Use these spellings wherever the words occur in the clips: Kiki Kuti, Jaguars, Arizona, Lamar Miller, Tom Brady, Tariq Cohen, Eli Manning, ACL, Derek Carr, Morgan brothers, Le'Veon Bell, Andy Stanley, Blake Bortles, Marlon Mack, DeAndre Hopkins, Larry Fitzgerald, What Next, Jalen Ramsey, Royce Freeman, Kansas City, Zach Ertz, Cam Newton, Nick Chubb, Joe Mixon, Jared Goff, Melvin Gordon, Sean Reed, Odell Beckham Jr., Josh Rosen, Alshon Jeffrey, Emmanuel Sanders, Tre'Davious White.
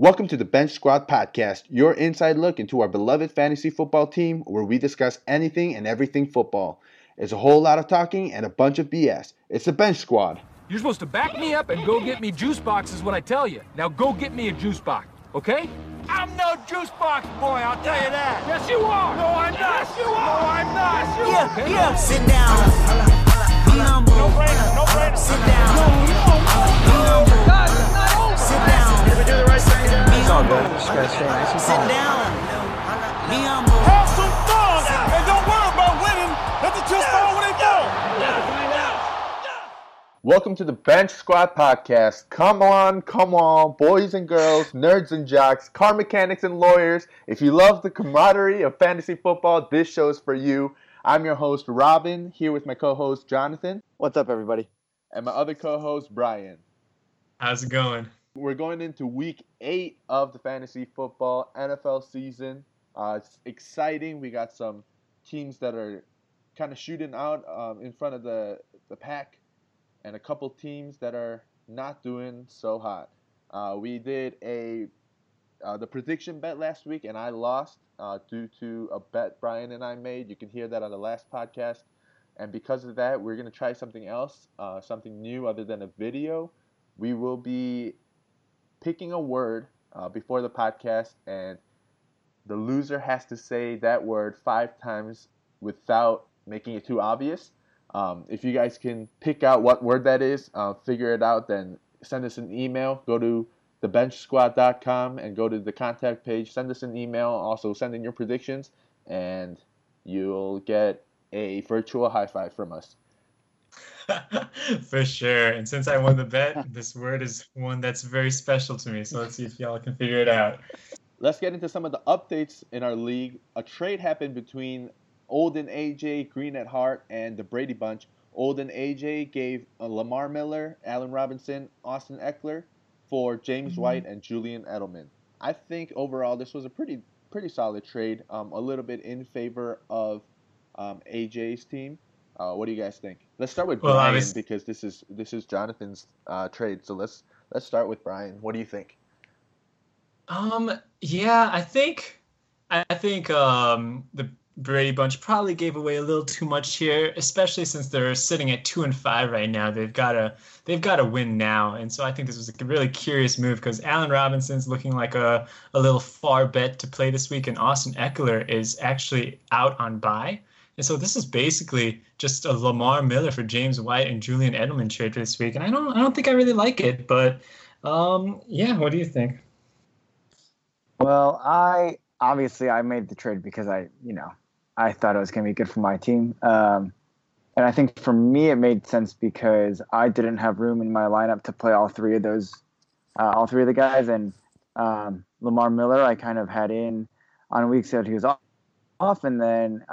Welcome to the Bench Squad podcast, your inside look into our beloved fantasy football team where we discuss anything and everything football. It's a whole lot of talking and a bunch of BS. It's the Bench Squad. You're supposed to back me up and go get me juice boxes when I tell you. Now go get me a juice box, okay? I'm no juice box boy, I'll tell you that. Yes, you are. No, I'm not. Yes, you are. No, I'm not. Yes, you are. Okay. Yeah. Sit down. Be humble. No brainer. No brainer. Sit down. Be humble. Do the right thing. It's all good. Sit down. Have some fun and don't worry about winning. Let the chips fall when they go. Welcome to the Bench Squad podcast. Come on, boys and girls, nerds and jocks, car mechanics and lawyers. If you love the camaraderie of fantasy football, this show's for you. I'm your host, Robin, here with my co-host, Jonathan. What's up, everybody? And my other co-host, Brian. How's it going? We're going into week 8 of the fantasy football NFL season. It's exciting. We got some teams that are kind of shooting out in front of the pack and a couple teams that are not doing so hot. We did the prediction bet last week, and I lost due to a bet Brian and I made. You can hear that on the last podcast. And because of that, we're going to try something else, something new other than a video. We will be picking a word before the podcast, and the loser has to say that word 5 times without making it too obvious. If you guys can pick out what word that is, figure it out, then send us an email. Go to thebenchsquad.com and go to the contact page. Send us an email. Also, send in your predictions, and you'll get a virtual high five from us. For sure. And since I won the bet, this word is one that's very special to me. So let's see if y'all can figure it out. Let's get into some of the updates in our league. A trade happened between Olden A.J. Green and Hart and the Brady Bunch. Olden A.J. gave Lamar Miller, Allen Robinson, Austin Eckler for James White and Julian Edelman. I think overall this was a pretty solid trade, a little bit in favor of A.J.'s team. What do you guys think? Let's start with Brian because this is Jonathan's trade. So let's start with Brian. What do you think? Yeah, I think the Brady Bunch probably gave away a little too much here, especially since they're sitting at 2-5 right now. They've got to win now, and so I think this was a really curious move because Allen Robinson's looking like a little far bet to play this week, and Austin Eckler is actually out on bye. And so this is basically just a Lamar Miller for James White and Julian Edelman trade for this week. And I don't think I really like it, but yeah, what do you think? Well, I made the trade because I thought it was going to be good for my team. And I think for me it made sense because I didn't have room in my lineup to play all three of those, all three of the guys. And Lamar Miller I kind of had in on weeks that he was off, and then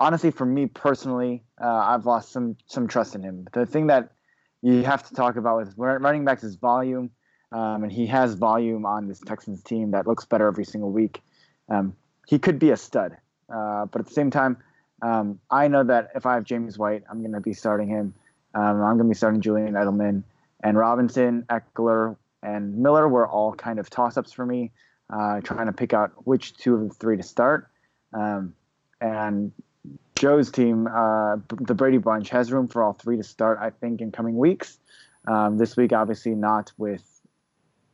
honestly, for me personally, I've lost some trust in him. The thing that you have to talk about with running backs is volume, and he has volume on this Texans team that looks better every single week. He could be a stud, but at the same time, I know that if I have James White, I'm going to be starting him. I'm going to be starting Julian Edelman, and Robinson, Eckler, and Miller were all kind of toss-ups for me, trying to pick out which two of the three to start. And Joe's team, the Brady Bunch, has room for all three to start, I think, in coming weeks. This week, obviously not with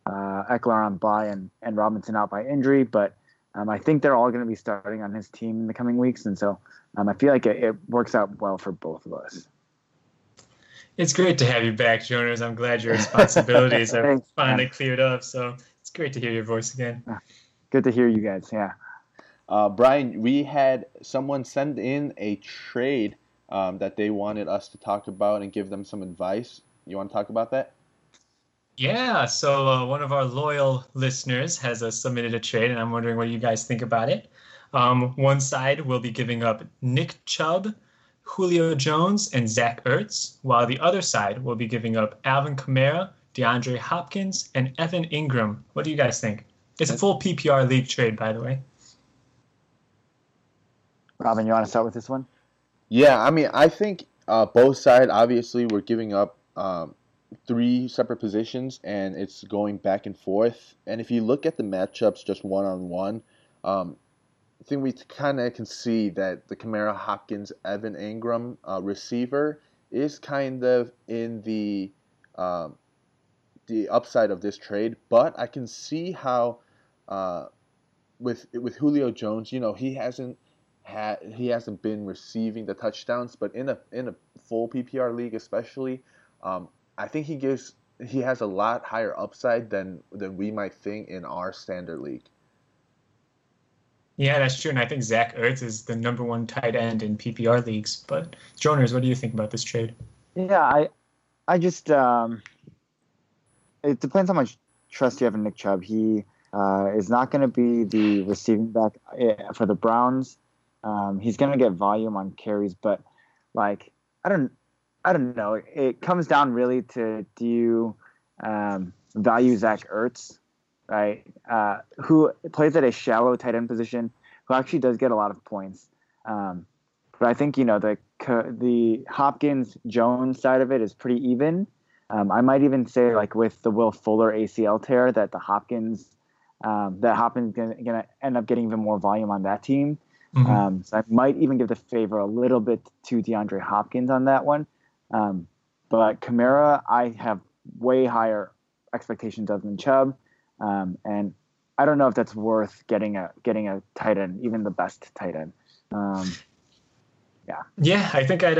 Eckler on bye and Robinson out by injury, but I think they're all going to be starting on his team in the coming weeks, and so I feel like it works out well for both of us. It's great to have you back, Jonas. I'm glad your responsibilities are finally cleared up, so it's great to hear your voice again. Good to hear you guys, yeah. Brian, we had someone send in a trade that they wanted us to talk about and give them some advice. You want to talk about that? Yeah, so one of our loyal listeners has submitted a trade, and I'm wondering what you guys think about it. One side will be giving up Nick Chubb, Julio Jones, and Zach Ertz, while the other side will be giving up Alvin Kamara, DeAndre Hopkins, and Evan Ingram. What do you guys think? It's a full PPR league trade, by the way. Robin, you want to start with this one? Yeah, I mean, I think both sides obviously were giving up three separate positions, and it's going back and forth. And if you look at the matchups just one-on-one, I think we kind of can see that the Kamara, Hopkins, Evan Ingram receiver is kind of in the upside of this trade. But I can see how with Julio Jones, you know, he hasn't been receiving the touchdowns, but in a full PPR league especially, I think he has a lot higher upside than we might think in our standard league. Yeah, that's true, and I think Zach Ertz is the number one tight end in PPR leagues. But Joners, what do you think about this trade? Yeah, I just it depends how much trust you have in Nick Chubb. He is not going to be the receiving back for the Browns. He's going to get volume on carries, but like I don't know. It comes down really to do you value Zach Ertz? Right, who plays at a shallow tight end position, who actually does get a lot of points. But I think, you know, the Hopkins-Jones side of it is pretty even. I might even say, like, with the Will Fuller ACL tear, that the Hopkins going to end up getting even more volume on that team. Mm-hmm. So I might even give the favor a little bit to DeAndre Hopkins on that one. But Kamara, I have way higher expectations of than Chubb. And I don't know if that's worth getting a tight end, even the best tight end. Yeah, I think I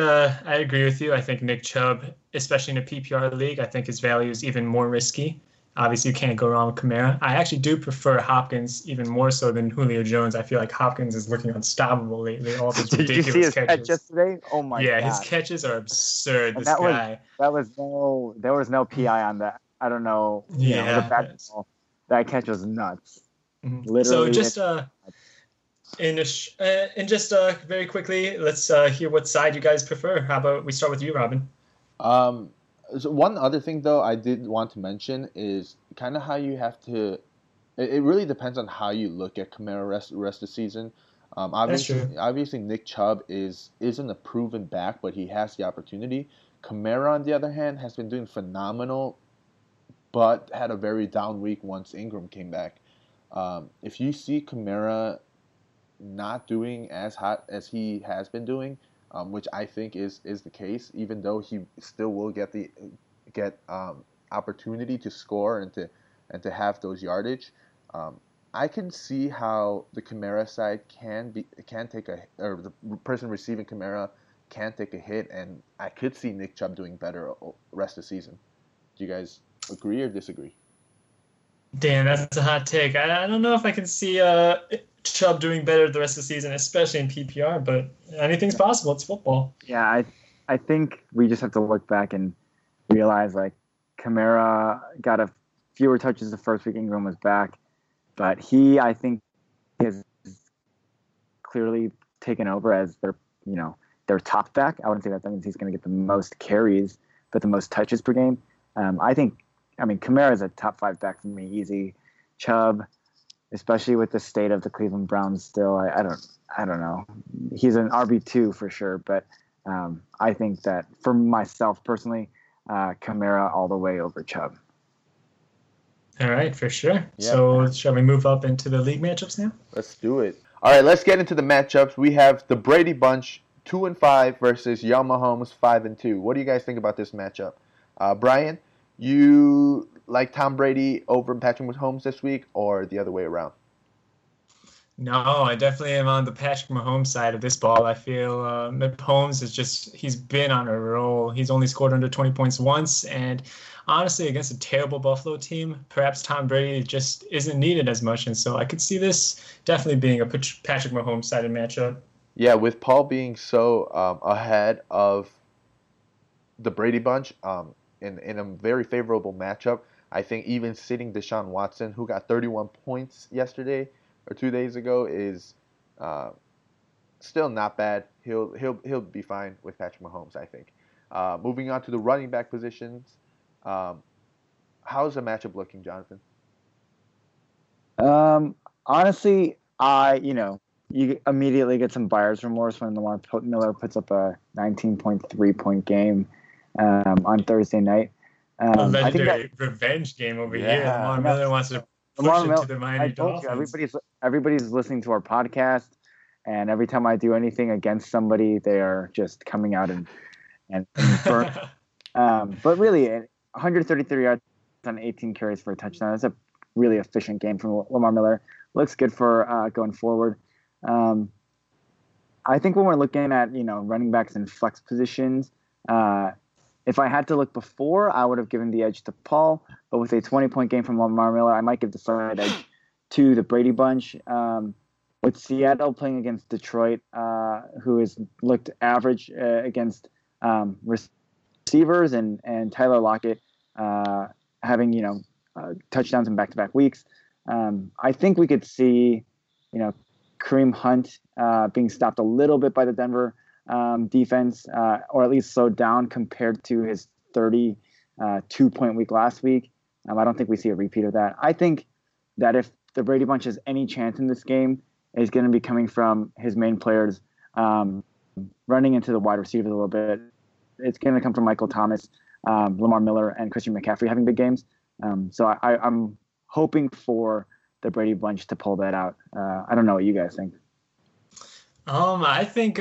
agree with you. I think Nick Chubb, especially in a PPR league, I think his value is even more risky. Obviously, you can't go wrong with Kamara. I actually do prefer Hopkins even more so than Julio Jones. I feel like Hopkins is looking unstoppable lately. All these ridiculous catches. Did you see his catch yesterday? Oh my God! Yeah, his catches are absurd. And there was no PI on that. I don't know. That catch was nuts. Mm-hmm. Literally. So just very quickly, let's hear what side you guys prefer. How about we start with you, Robin? So one other thing though I did want to mention is kind of how you have to. It really depends on how you look at Kamara rest of the season. Obviously, Nick Chubb isn't a proven back, but he has the opportunity. Kamara, on the other hand, has been doing phenomenal, but had a very down week once Ingram came back. If you see Kamara not doing as hot as he has been doing, which I think is the case, even though he still will get opportunity to score and to have those yardage, I can see how the Kamara side the person receiving Kamara can take a hit, and I could see Nick Chubb doing better rest of the season. Do you guys agree or disagree? Damn, that's a hot take. I don't know if I can see Chubb doing better the rest of the season, especially in PPR, but anything's possible. It's football. Yeah, I think we just have to look back and realize, like, Kamara got a fewer touches the first week Ingram was back, but I think, has clearly taken over as their top back. I wouldn't say that means he's going to get the most carries, but the most touches per game. Kamara's a top five back for me, easy. Chubb, especially with the state of the Cleveland Browns still, I don't know. He's an RB2 for sure, but I think that for myself personally, Kamara all the way over Chubb. All right, for sure. Yeah. So shall we move up into the league matchups now? Let's do it. All right, let's get into the matchups. We have the Brady Bunch 2-5 versus Yama Holmes 5-2. What do you guys think about this matchup? Brian, you like Tom Brady over Patrick Mahomes this week, or the other way around? No, I definitely am on the Patrick Mahomes side of this ball. I feel Mahomes is he's been on a roll. He's only scored under 20 points once, and honestly, against a terrible Buffalo team, perhaps Tom Brady just isn't needed as much, and so I could see this definitely being a Patrick Mahomes-sided matchup. Yeah, with Paul being so ahead of the Brady Bunch, in a very favorable matchup, I think even sitting Deshaun Watson, who got 31 points yesterday or 2 days ago, is still not bad. He'll be fine with Patrick Mahomes, I think. Moving on to the running back positions, how's the matchup looking, Jonathan? Honestly, you immediately get some buyer's remorse when Lamar Miller puts up a 19.3 point game on Thursday night. A legendary revenge game over here. Lamar Miller wants to push it to the Miami Dolphins. Everybody's listening to our podcast, and every time I do anything against somebody, they are just coming out and burn. But really, 133 yards on 18 carries for a touchdown. That's a really efficient game from Lamar Miller. Looks good for going forward. I think when we're looking at, running backs in flex positions, if I had to look before, I would have given the edge to Paul. But with a 20-point game from Lamar Miller, I might give the slight edge to the Brady Bunch. With Seattle playing against Detroit, who has looked average against receivers, and Tyler Lockett having, touchdowns in back-to-back weeks, I think we could see, Kareem Hunt being stopped a little bit by the Denver defense, or at least slowed down compared to his 32-point week last week. I don't think we see a repeat of that. I think that if the Brady Bunch has any chance in this game, it's going to be coming from his main players running into the wide receivers a little bit. It's going to come from Michael Thomas, Lamar Miller, and Christian McCaffrey having big games. So I'm hoping for the Brady Bunch to pull that out. I don't know what you guys think. I think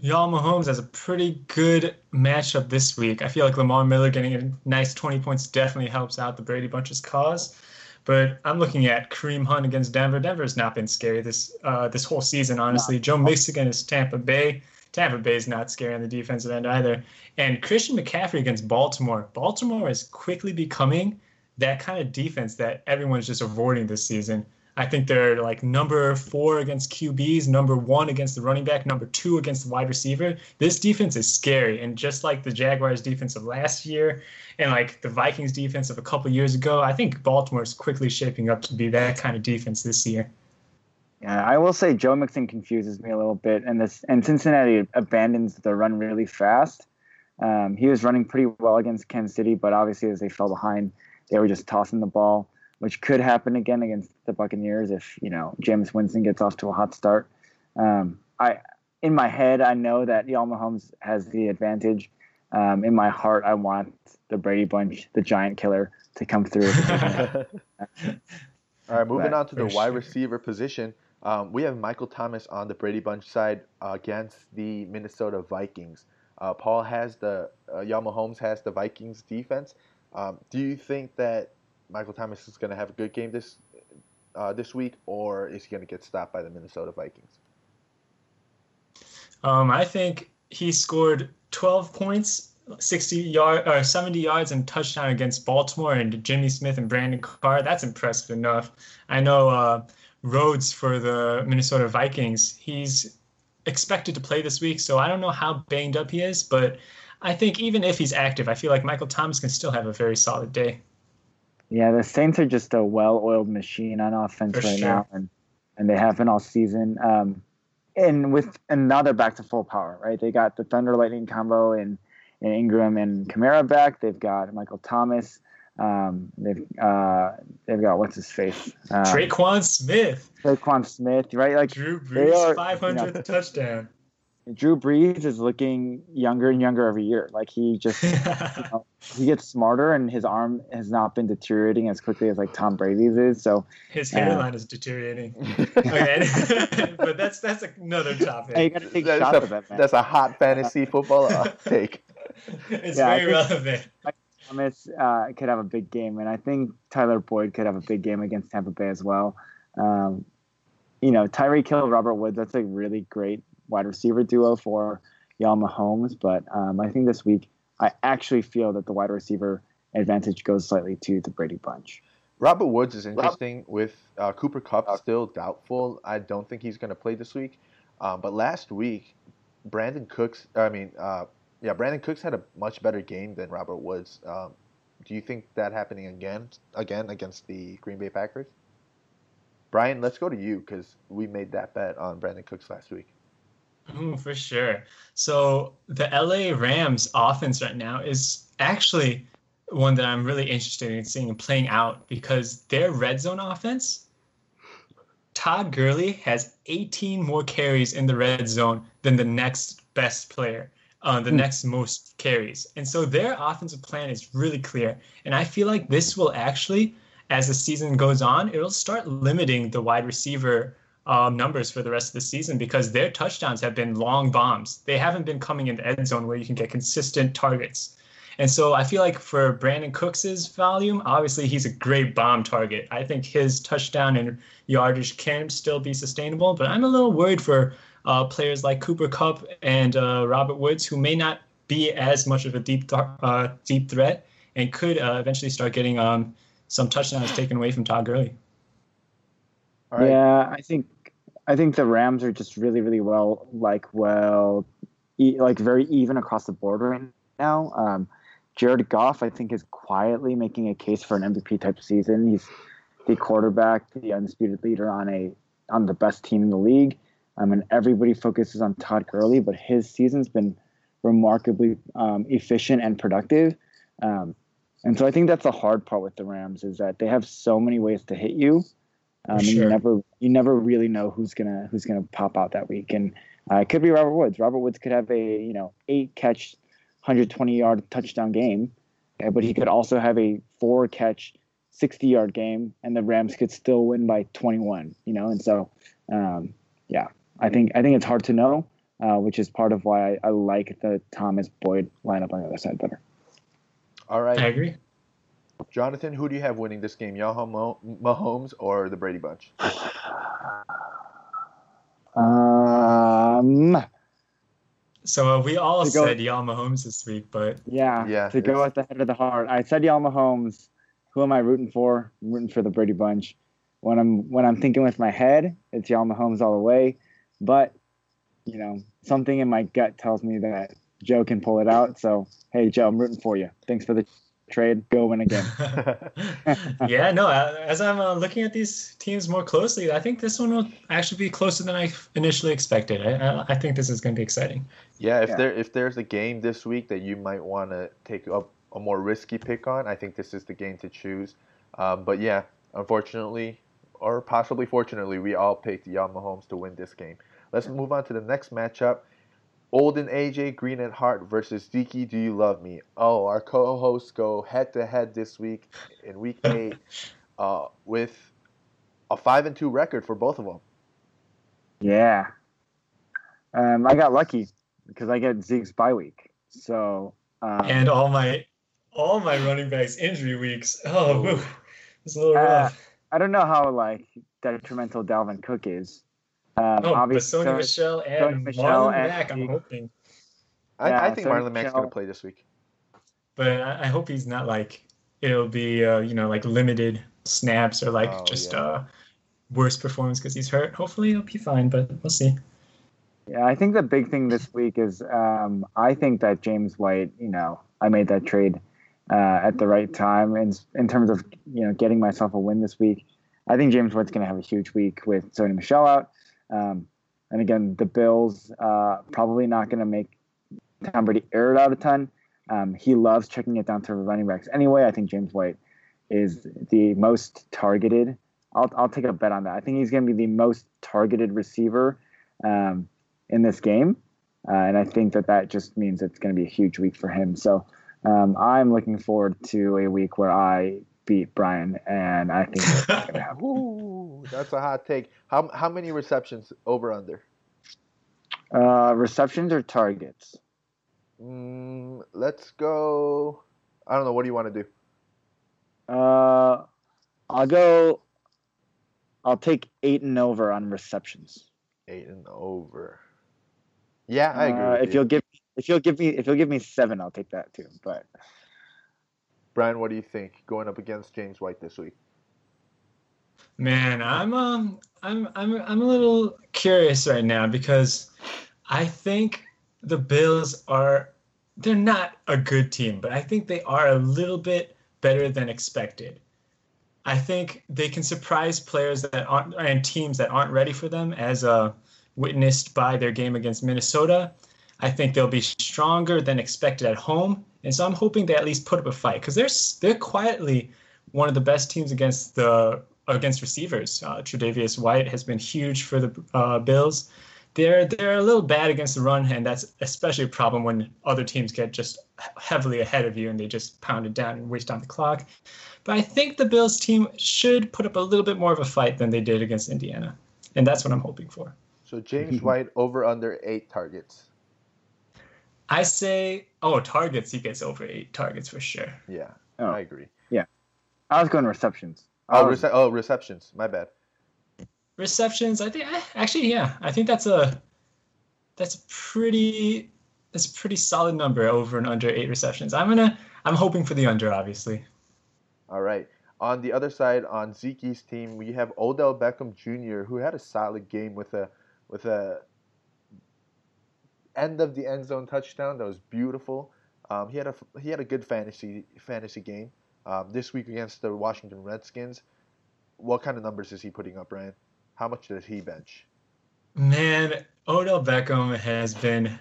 Yama Holmes has a pretty good matchup this week. I feel like Lamar Miller getting a nice 20 points definitely helps out the Brady Bunch's cause. But I'm looking at Kareem Hunt against Denver. Denver's not been scary this whole season, honestly. Joe Mixon against Tampa Bay. Tampa Bay's not scary on the defensive end either. And Christian McCaffrey against Baltimore. Baltimore is quickly becoming that kind of defense that everyone's just avoiding this season. I think they're like number 4 against QBs, number 1 against the running back, number 2 against the wide receiver. This defense is scary. And just like the Jaguars defense of last year and like the Vikings defense of a couple years ago, I think Baltimore is quickly shaping up to be that kind of defense this year. Yeah, I will say Joe Mixon confuses me a little bit. And Cincinnati abandons the run really fast. He was running pretty well against Kansas City, but obviously as they fell behind, they were just tossing the ball, which could happen again against the Buccaneers if, Jameis Winston gets off to a hot start. In my head, I know that Yama Holmes has the advantage. In my heart, I want the Brady Bunch, the giant killer, to come through. All right, moving on to the wide receiver position. We have Michael Thomas on the Brady Bunch side against the Minnesota Vikings. Yama Holmes has the Vikings defense. Do you think that Michael Thomas is going to have a good game this week, or is he going to get stopped by the Minnesota Vikings? I think he scored 12 points, 70 yards, and touchdown against Baltimore and Jimmy Smith and Brandon Carr. That's impressive enough. I know Rhodes for the Minnesota Vikings, he's expected to play this week, so I don't know how banged up he is, but I think even if he's active, I feel like Michael Thomas can still have a very solid day. Yeah, the Saints are just a well-oiled machine on offense now, and they have been all season. And now they're back to full power, right? They got the Thunder Lightning combo and Ingram and Kamara back. They've got Michael Thomas. They've got what's his face? Traquan Smith, right? Like Drew Brees' 500th touchdown. Drew Brees is looking younger and younger every year. Like he just, he gets smarter, and his arm has not been deteriorating as quickly as like Tom Brady's is. So his hairline is deteriorating. But that's another topic. You gotta take shots of that, man. That's a hot fantasy football take. It's very relevant. Thomas could have a big game, and I think Tyler Boyd could have a big game against Tampa Bay as well. Tyreek Hill, Robert Woods. That's a really great wide receiver duo for Yama Holmes, but I think this week I actually feel that the wide receiver advantage goes slightly to the Brady Bunch. Robert Woods is interesting with Cooper Kupp still doubtful. I don't think he's going to play this week, but last week Brandon Cooks had a much better game than Robert Woods. Do you think that happening again against the Green Bay Packers? Brian, let's go to you because we made that bet on Brandon Cooks last week. Oh, for sure. So the LA Rams offense right now is actually one that I'm really interested in seeing and playing out because their red zone offense, Todd Gurley has 18 more carries in the red zone than the next best player. the next most carries. And so their offensive plan is really clear. And I feel like this will actually, as the season goes on, it'll start limiting the wide receiver numbers for the rest of the season, because their touchdowns have been long bombs. They haven't been coming in the end zone where you can get consistent targets. And so I feel like for Brandon Cooks' volume, obviously he's a great bomb target. I think his touchdown and yardage can still be sustainable, but I'm a little worried for players like Cooper Kupp and Robert Woods, who may not be as much of a deep threat and could eventually start getting some touchdowns taken away from Todd Gurley. All right. Yeah, I think the Rams are just really, really very even across the board right now. Jared Goff, I think, is quietly making a case for an MVP type season. He's the quarterback, the undisputed leader on the best team in the league. And everybody focuses on Todd Gurley, but his season's been remarkably efficient and productive. And so I think that's the hard part with the Rams, is that they have so many ways to hit you. Sure. And you never really know who's gonna pop out that week. And it could be Robert Woods. Robert Woods could have a 8-catch, 120-yard touchdown game, but he could also have a 4-catch, 60-yard game, and the Rams could still win by 21. And so I think it's hard to know, which is part of why I like the Thomas Boyd lineup on the other side better. All right, I agree. Jonathan, who do you have winning this game, Yama Holmes or the Brady Bunch? So we all said Yama Holmes this week, but... Yeah, to go at the head of the heart. I said Yama Holmes. Who am I rooting for? I'm rooting for the Brady Bunch. When I'm thinking with my head, it's Yama Holmes all the way. But, something in my gut tells me that Joe can pull it out. So, hey, Joe, I'm rooting for you. Thanks for the... trade, go win again. Yeah, no, as I'm looking at these teams more closely, I think this one will actually be closer than I initially expected. I think this is going to be exciting. Yeah, if there's a game this week that you might want to take a more risky pick on, I think this is the game to choose. But yeah, unfortunately, or possibly fortunately, we all picked Yama Holmes to win this game. Let's move on to the next matchup. Olden A.J. Green and Hart versus Zeke, do you love me? Oh, our co-hosts go head-to-head this week in Week 8 with a 5-2 record for both of them. Yeah. I got lucky because I get Zeke's bye week. So and all my running backs injury weeks. Oh, it was a little rough. I don't know how detrimental Dalvin Cook is. Obviously, Sony Michel and Marlon Mack, I'm hoping. I think Marlon Mack's going to play this week. But I hope he's not it'll be, limited snaps or worse performance because he's hurt. Hopefully he'll be fine, but we'll see. Yeah, I think the big thing this week is I think that James White, I made that trade at the right time in terms of, getting myself a win this week. I think James White's going to have a huge week with Sony Michel out. And again, the Bills probably not going to make Tom Brady air it out a ton. He loves checking it down to running backs. Anyway, I think James White is the most targeted. I'll take a bet on that. I think he's going to be the most targeted receiver in this game. And I think that just means it's going to be a huge week for him. So I'm looking forward to a week where I beat Brian, and I think that's going to happen. Ooh, that's a hot take. How many receptions over under? Receptions or targets? Let's go. I don't know. What do you want to do? I'll take 8 and over on receptions. 8 and over. Yeah, I agree. With if you. If you'll give me 7, I'll take that too. But Brian, what do you think going up against James White this week? Man, I'm a little curious right now because I think the Bills they're not a good team, but I think they are a little bit better than expected. I think they can surprise players that aren't and teams that aren't ready for them, as witnessed by their game against Minnesota. I think they'll be stronger than expected at home. And so I'm hoping they at least put up a fight because they're quietly one of the best teams against receivers. Tre'Davious White has been huge for the Bills. they're a little bad against the run, and that's especially a problem when other teams get just heavily ahead of you and they just pound it down and waste on the clock. But I think the Bills team should put up a little bit more of a fight than they did against Indiana, and that's what I'm hoping for. So James White over under 8 targets. I say, targets, he gets over 8 targets for sure. Yeah, I agree. Yeah. I was going receptions. Receptions. My bad. Receptions, I think. Actually, yeah, I think that's a pretty solid number, over and under 8 receptions. I'm hoping for the under, obviously. All right. On the other side, on Zeke's team, we have Odell Beckham Jr., who had a solid game with a end of the end zone touchdown that was beautiful. He had a good fantasy game this week against the Washington Redskins. What kind of numbers is he putting up, Ryan? How much does he bench? Man, Odell Beckham has been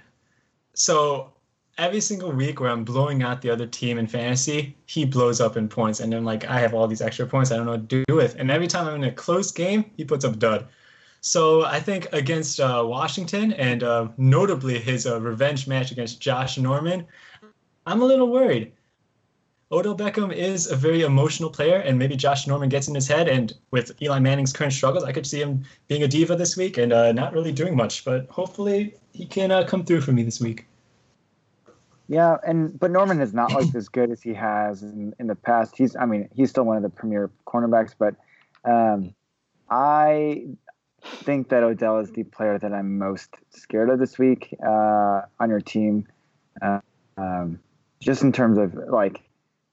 so. Every single week where I'm blowing out the other team in fantasy, he blows up in points. And then, I have all these extra points I don't know what to do with. And every time I'm in a close game, he puts up dud. So I think against Washington and notably his revenge match against Josh Norman, I'm a little worried. Odell Beckham is a very emotional player, and maybe Josh Norman gets in his head. And with Eli Manning's current struggles, I could see him being a diva this week and not really doing much. But hopefully he can come through for me this week. Yeah, but Norman has not looked as good as he has in the past. He's still one of the premier cornerbacks, but I think that Odell is the player that I'm most scared of this week on your team. Just in terms of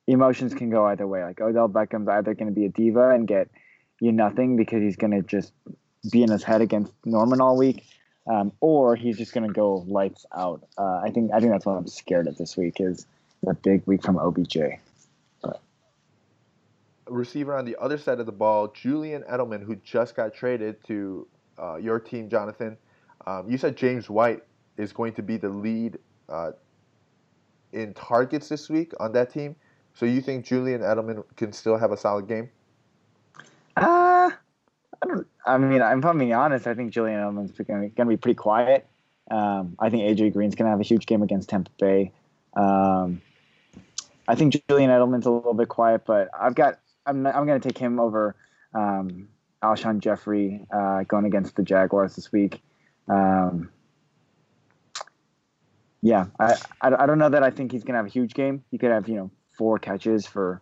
emotions can go either way. Odell Beckham's either going to be a diva and get you nothing because he's going to just be in his head against Norman all week. Or he's just going to go lights out. I think that's what I'm scared of this week, is a big week from OBJ. But. Receiver on the other side of the ball, Julian Edelman, who just got traded to your team, Jonathan. You said James White is going to be the lead in targets this week on that team. So you think Julian Edelman can still have a solid game? If I'm being honest, I think Julian Edelman's going to be pretty quiet. I think A.J. Green's going to have a huge game against Tampa Bay. I think Julian Edelman's a little bit quiet, but I'm going to take him over Alshon Jeffrey going against the Jaguars this week. I don't know that I think he's going to have a huge game. He could have 4 catches for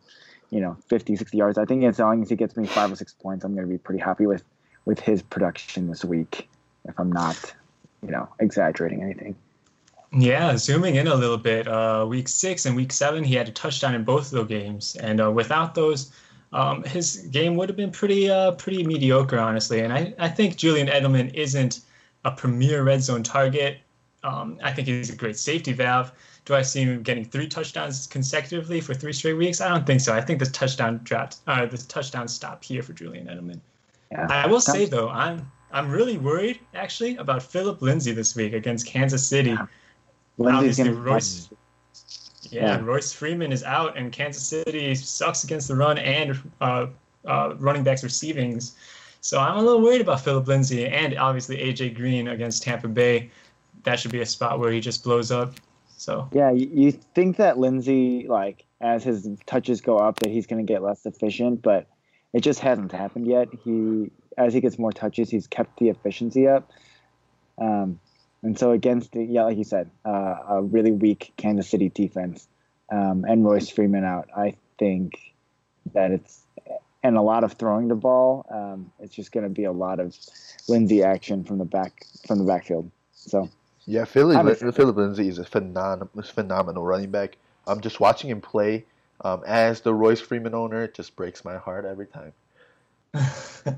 50, 60 yards. I think as long as he gets me 5 or 6 points, I'm going to be pretty happy with his production this week, if I'm not, exaggerating anything. Yeah, zooming in a little bit, week 6 and week 7, he had a touchdown in both of those games. And without those, his game would have been pretty mediocre, honestly. And I think Julian Edelman isn't a premier red zone target. I think he's a great safety valve. Do I see him getting 3 touchdowns consecutively for 3 straight weeks? I don't think so. I think this touchdown stop here for Julian Edelman. Yeah. I will say though, I'm really worried actually about Phillip Lindsay this week against Kansas City. Yeah. Obviously, Royce Freeman is out, and Kansas City sucks against the run and running backs receivings. So I'm a little worried about Phillip Lindsay and obviously AJ Green against Tampa Bay. That should be a spot where he just blows up. So yeah, you think that Lindsay, as his touches go up, that he's going to get less efficient, but it just hasn't happened yet. As he gets more touches, he's kept the efficiency up. And so against, like you said, a really weak Kansas City defense and Royce Freeman out, I think that and a lot of throwing the ball, it's just going to be a lot of Lindsay action from the backfield. So. Yeah, Phillip Lindsay is a phenomenal running back. I'm just watching him play as the Royce Freeman owner. It just breaks my heart every time. All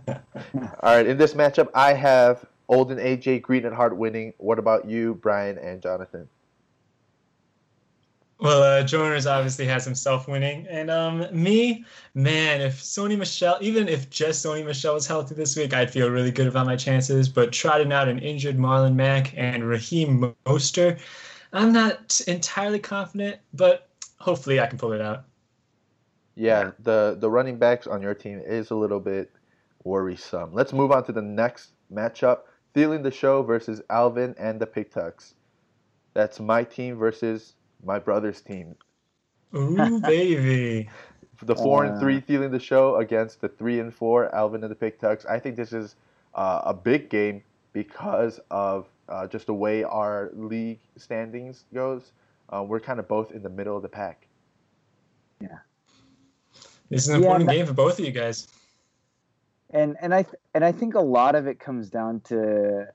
right, in this matchup, I have Olden A.J. Green and Hart winning. What about you, Brian and Jonathan? Well, Jonas obviously has himself winning. And me, man, even if just Sony Michel was healthy this week, I'd feel really good about my chances. But trotting out an injured Marlon Mack and Raheem Mostert, I'm not entirely confident, but hopefully I can pull it out. Yeah, the running backs on your team is a little bit worrisome. Let's move on to the next matchup. Stealing the Show versus Alvin and the Pig Tucks. That's my team versus my brother's team. Ooh, baby. The 4-3 Stealing the Show against the 3-4 Alvin and the Pig Tucks. I think this is a big game because of just the way our league standings goes. We're kind of both in the middle of the pack. Yeah. This is an important game for both of you guys. And I think a lot of it comes down to,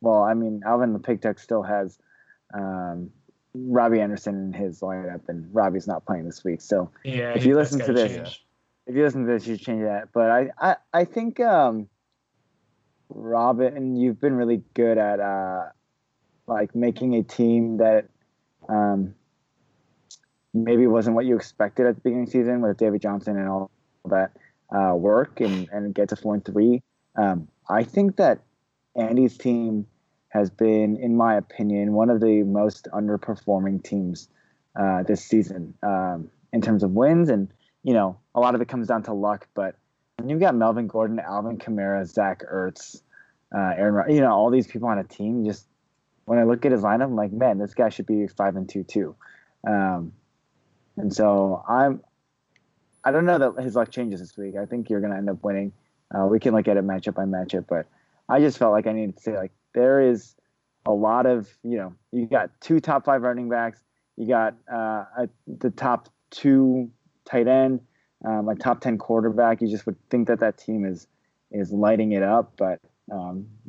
well, I mean, Alvin the Pig Tuck still has Robbie Anderson in his lineup, and Robbie's not playing this week. So yeah, if you listen to this, you change that. But I think Robin, you've been really good at like making a team that maybe wasn't what you expected at the beginning of the season with David Johnson and all that. Work and get to 4-3. I think that Andy's team has been, in my opinion, one of the most underperforming teams this season in terms of wins. And, you know, a lot of it comes down to luck. But when you've got Melvin Gordon, Alvin Kamara, Zach Ertz, Aaron Rodgers, you know, all these people on a team, just when I look at his lineup, I'm like, man, this guy should be 5-2 too. And so I don't know that his luck changes this week. I think you're going to end up winning. We can look at it matchup by matchup, but I just felt like I needed to say, like, there is a lot of, you know, you got 2 top 5 running backs. You got the top 2 tight end, a top 10 quarterback. You just would think that that team is lighting it up, but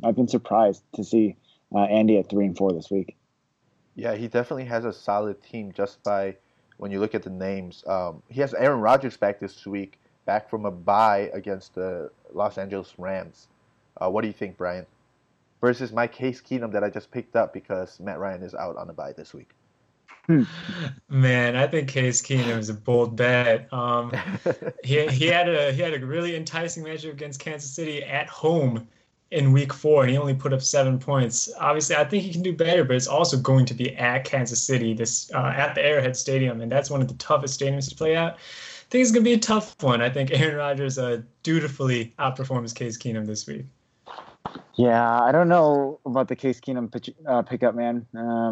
I've been surprised to see Andy at 3-4 this week. Yeah, he definitely has a solid team just by – when you look at the names, he has Aaron Rodgers back this week, back from a bye against the Los Angeles Rams. What do you think, Brian? Versus my Case Keenum that I just picked up because Matt Ryan is out on a bye this week. Man, I think Case Keenum is a bold bet. He had a really enticing matchup against Kansas City at home in week 4, and he only put up 7 points. Obviously, I think he can do better, but it's also going to be at Kansas City, at the Arrowhead Stadium, and that's one of the toughest stadiums to play at. I think it's going to be a tough one. I think Aaron Rodgers dutifully outperforms Case Keenum this week. Yeah, I don't know about the Case Keenum pickup, man.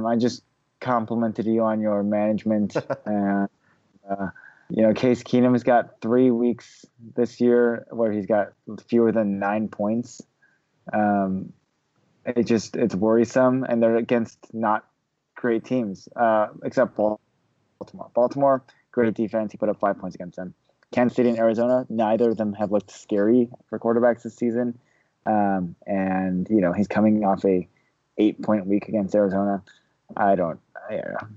I just complimented you on your management. You know, Case Keenum has got 3 weeks this year where he's got fewer than 9 points. It's worrisome, and they're against not great teams, except Baltimore. Baltimore, great defense. He put up 5 points against them. Kansas City and Arizona, neither of them have looked scary for quarterbacks this season. And you know, he's coming off a 8-point week against Arizona. I don't know.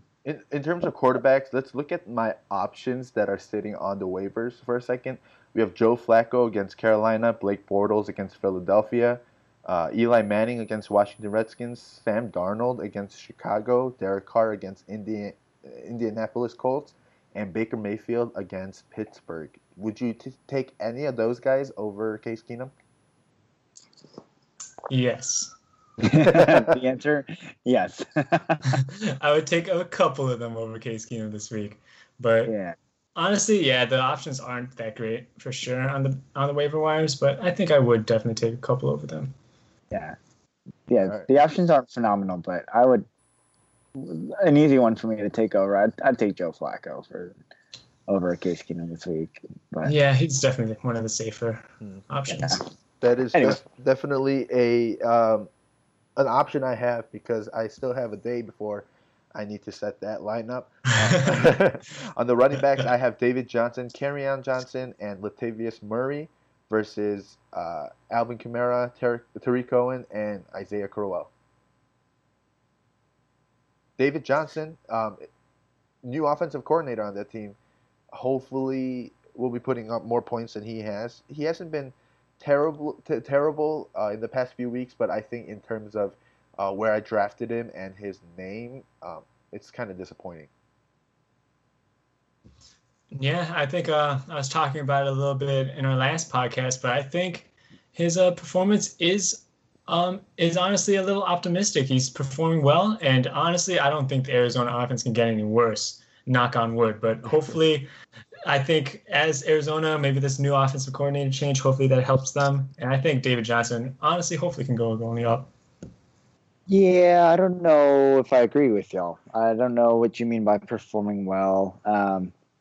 In terms of quarterbacks, let's look at my options that are sitting on the waivers for a second. We have Joe Flacco against Carolina, Blake Bortles against Philadelphia, Eli Manning against Washington Redskins, Sam Darnold against Chicago, Derek Carr against Indianapolis Colts, and Baker Mayfield against Pittsburgh. Would you take any of those guys over Case Keenum? Yes. The answer, yes. I would take a couple of them over Case Keenum this week. But yeah. Honestly, yeah, the options aren't that great for sure on the waiver wires, but I think I would definitely take a couple over them. Yeah, right. The options aren't phenomenal, but I would an easy one for me to take over. I'd take Joe Flacco over Case Keenum this week. But yeah, he's definitely one of the safer options. Yeah. That is definitely an option I have because I still have a day before I need to set that lineup. On the running backs, I have David Johnson, Kerryon Johnson, and Latavius Murray versus Alvin Kamara, Tariq Cohen, and Isaiah Crowell. David Johnson, new offensive coordinator on that team, hopefully will be putting up more points than he has. He hasn't been terrible in the past few weeks, but I think in terms of where I drafted him and his name, it's kind of disappointing. Yeah, I think I was talking about it a little bit in our last podcast, but I think his performance is honestly a little optimistic. He's performing well, and honestly, I don't think the Arizona offense can get any worse, knock on wood. But hopefully I think as Arizona, maybe this new offensive coordinator change, hopefully that helps them. And I think David Johnson, honestly, hopefully can go going up. Yeah, I don't know if I agree with y'all. I don't know what you mean by performing well.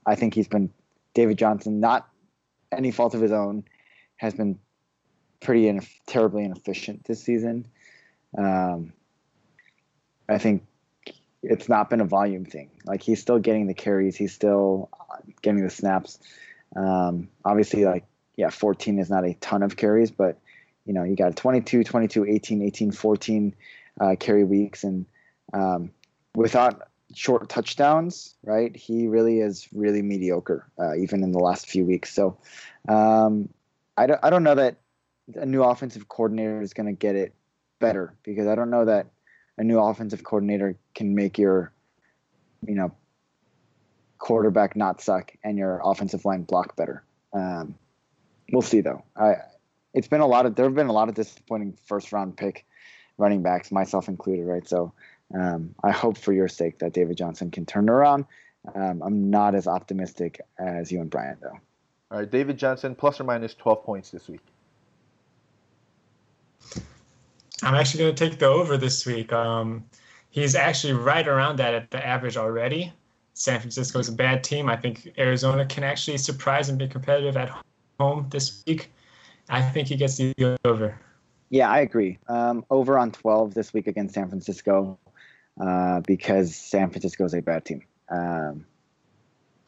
I think he's been, David Johnson, not any fault of his own, has been pretty terribly inefficient this season. I think it's not been a volume thing. Like, he's still getting the carries. He's still getting the snaps. Obviously, like, yeah, 14 is not a ton of carries, but, you know, you got 22, 18, 14 carry weeks. And without short touchdowns, right, he really is really mediocre, even in the last few weeks. So I don't know that a new offensive coordinator is going to get it better, because I don't know that a new offensive coordinator can make your, you know, quarterback not suck and your offensive line block better. We'll see, though. There have been a lot of disappointing first-round pick running backs, myself included, right? So I hope for your sake that David Johnson can turn around. I'm not as optimistic as you and Brian, though. All right, David Johnson, plus or minus 12 points this week. I'm actually going to take the over this week. He's actually right around that at the average already. San Francisco's a bad team. I think Arizona can actually surprise and be competitive at home this week. I think he gets the over. Yeah, I agree. Over on 12 this week against San Francisco because San Francisco is a bad team. And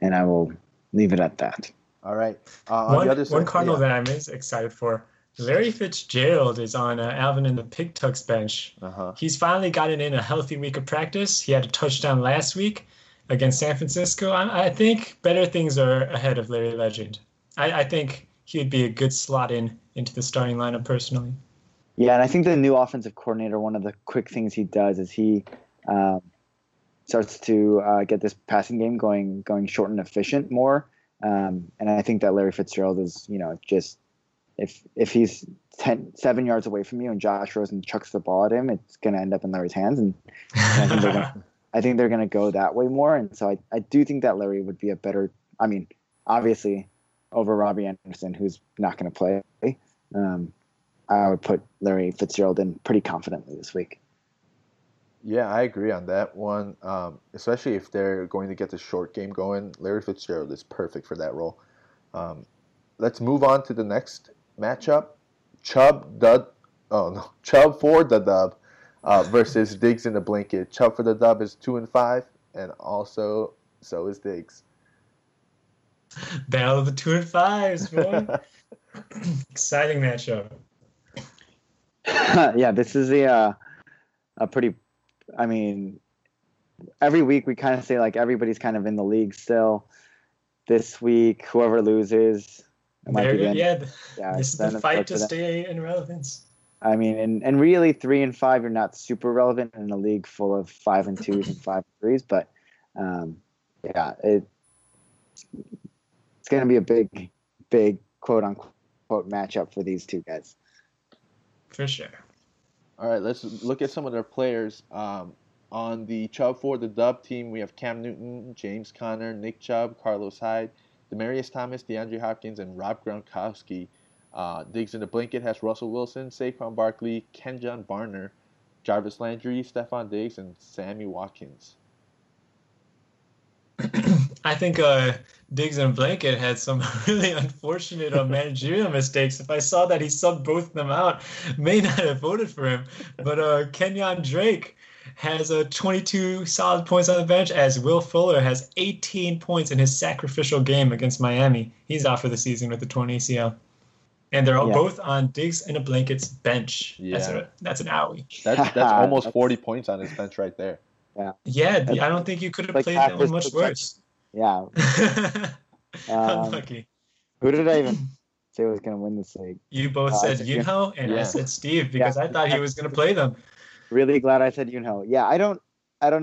I will leave it at that. All right. One Cardinal that I'm excited for. Larry Fitzgerald is on Alvin and the Pig Tux bench. Uh-huh. He's finally gotten in a healthy week of practice. He had a touchdown last week against San Francisco. I think better things are ahead of Larry Legend. I think he'd be a good slot in into the starting lineup personally. Yeah, and I think the new offensive coordinator, one of the quick things he does is he starts to get this passing game going short and efficient more. And I think that Larry Fitzgerald is, you know, just – If he's 7 yards away from you and Josh Rosen chucks the ball at him, it's going to end up in Larry's hands. And I think they're going to go that way more. And so I do think that Larry would be a better, I mean, obviously over Robbie Anderson, who's not going to play. I would put Larry Fitzgerald in pretty confidently this week. Yeah, I agree on that one. Especially if they're going to get the short game going, Larry Fitzgerald is perfect for that role. Let's move on to the next matchup. Chubb for the dub versus Diggs in the blanket. Chubb for the dub is 2-5, and also so is Diggs. Battle of the 2-5s, boy. Exciting matchup. Yeah, this is a pretty. I mean, every week we kind of say like everybody's kind of in the league still. This week, whoever loses. This is the fight to stay in relevance. I mean, and really 3 and 5, you're not super relevant in a league full of 5 and 2s and 5 and 3s. But yeah, it's going to be a big, big quote unquote matchup for these two guys. For sure. All right, let's look at some of their players. On the Chubb for the dub team, we have Cam Newton, James Conner, Nick Chubb, Carlos Hyde, Demaryius Thomas, DeAndre Hopkins, and Rob Gronkowski. Diggs in the blanket has Russell Wilson, Saquon Barkley, Kenjon Barner, Jarvis Landry, Stephon Diggs, and Sammy Watkins. I think Diggs in the blanket had some really unfortunate managerial mistakes. If I saw that he subbed both of them out, may not have voted for him. But Kenyon Drake has 22 solid points on the bench, as Will Fuller has 18 points in his sacrificial game against Miami. He's out for the season with a torn ACL. And they're all both on Diggs and a blanket's bench. Yeah. That's an owie. That's almost 40 points on his bench right there. Yeah, I don't think you could have played that one much worse. Yeah. Unlucky. Who did I even say was going to win this league? You both said Yunho, and I said Steve, because I thought he was going to play them. Really glad I said Yunho. Yeah, I don't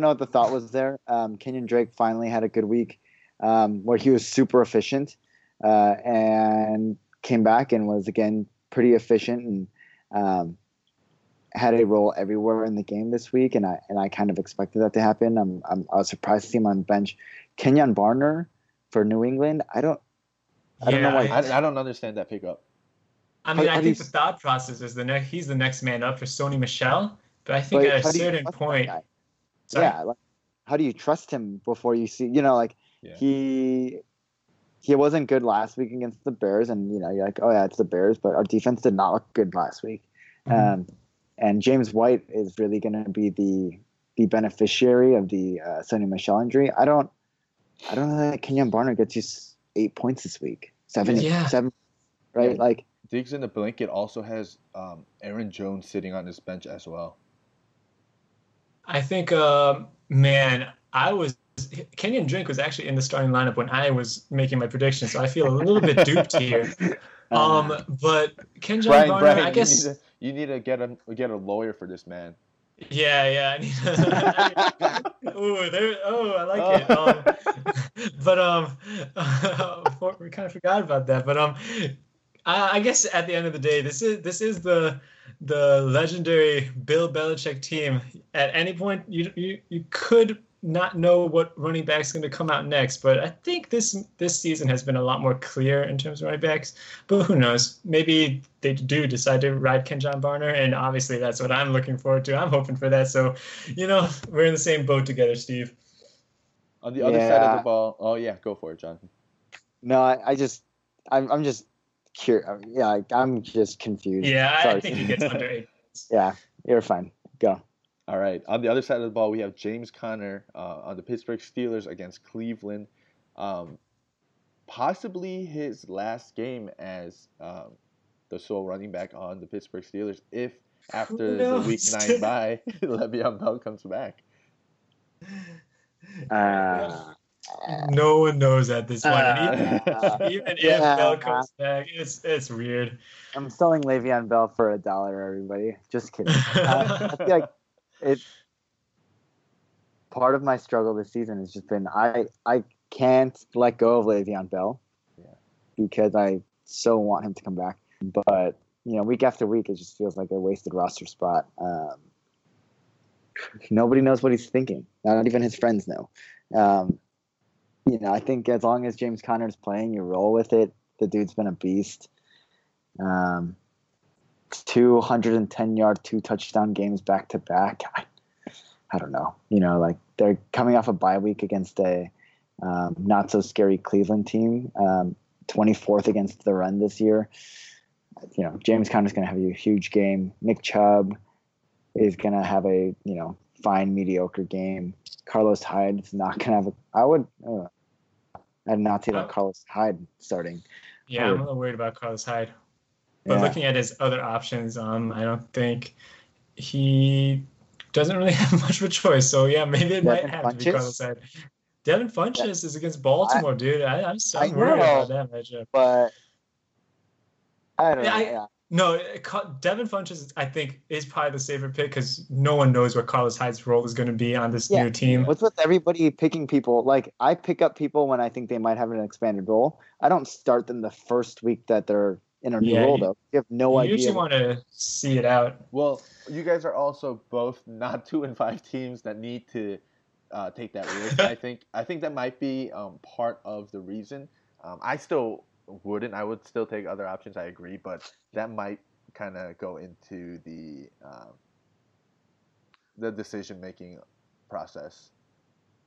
know what the thought was there. Kenyon Drake finally had a good week where he was super efficient and came back and was, again, pretty efficient and had a role everywhere in the game this week, and I kind of expected that to happen. I was surprised to see him on the bench. Kenyon Barner for New England. I don't know why. I don't understand that pickup. I mean, I think the thought process is he's the next man up for Sony Michel, but I think at a certain point, yeah, like, how do you trust him before you see? You know, like he wasn't good last week against the Bears, and you know you're like, oh yeah, it's the Bears, but our defense did not look good last week. Mm-hmm. And James White is really going to be the beneficiary of the Sony Michel injury. I don't know that Kenyon Barner gets you 8 points this week, seven, right? Yeah. Like Diggs in the blanket also has Aaron Jones sitting on his bench as well. I think, Kenyon Drink was actually in the starting lineup when I was making my prediction, so I feel a little bit duped here. But Kenyon Barner, I guess you need to get a lawyer for this man. Yeah. I like it. We kind of forgot about that. But I guess at the end of the day, this is the legendary Bill Belichick team. At any point, you could not know what running back's going to come out next. But I think this season has been a lot more clear in terms of running backs. But who knows? Maybe they do decide to ride Kenyon Barner, and obviously that's what I'm looking forward to. I'm hoping for that. So, we're in the same boat together, Steve. On the other side of the ball. Oh, yeah. Go for it, Jonathan. No, I'm just curious. Yeah, I'm just confused. Yeah, sorry. I think he gets under 8 minutes. Yeah, you're fine. Go. All right. On the other side of the ball, we have James Conner on the Pittsburgh Steelers against Cleveland. Possibly his last game as the sole running back on the Pittsburgh Steelers if after the Week 9 bye, Le'Veon Bell comes back. No one knows at this point. Even if Bell comes back, it's weird. I'm selling Le'Veon Bell for $1, everybody. Just kidding. I feel like it's part of my struggle this season has just been I can't let go of Le'Veon Bell because I so want him to come back. But, week after week, it just feels like a wasted roster spot. Nobody knows what he's thinking. Not even his friends know. I think as long as James Conner is playing, you roll with it. The dude's been a beast. 210-yard, 2-touchdown games back-to-back. I don't know. They're coming off a bye week against a not-so-scary Cleveland team, 24th against the run this year. James Conner's going to have a huge game. Nick Chubb is going to have a, fine, mediocre game. Carlos Hyde is not going to have I'd not say that Carlos Hyde starting. Yeah, I'm a little worried about Carlos Hyde. But looking at his other options, I don't think he doesn't really have much of a choice. So, maybe it might have to be Carlos Hyde. Devin Funchess is against Baltimore, dude. I'm worried about that matchup. But I don't know. No, Devin Funchess, I think, is probably the safer pick because no one knows what Carlos Hyde's role is going to be on this new team. What's with everybody picking people? Like, I pick up people when I think they might have an expanded role. I don't start them the first week that they're in a new role, though. You have no idea. You usually want to see it out. Well, you guys are also both not 2 and 5 teams that need to take that risk. I think that might be part of the reason. I still wouldn't. I would still take other options. I agree, but that might kind of go into the decision making process.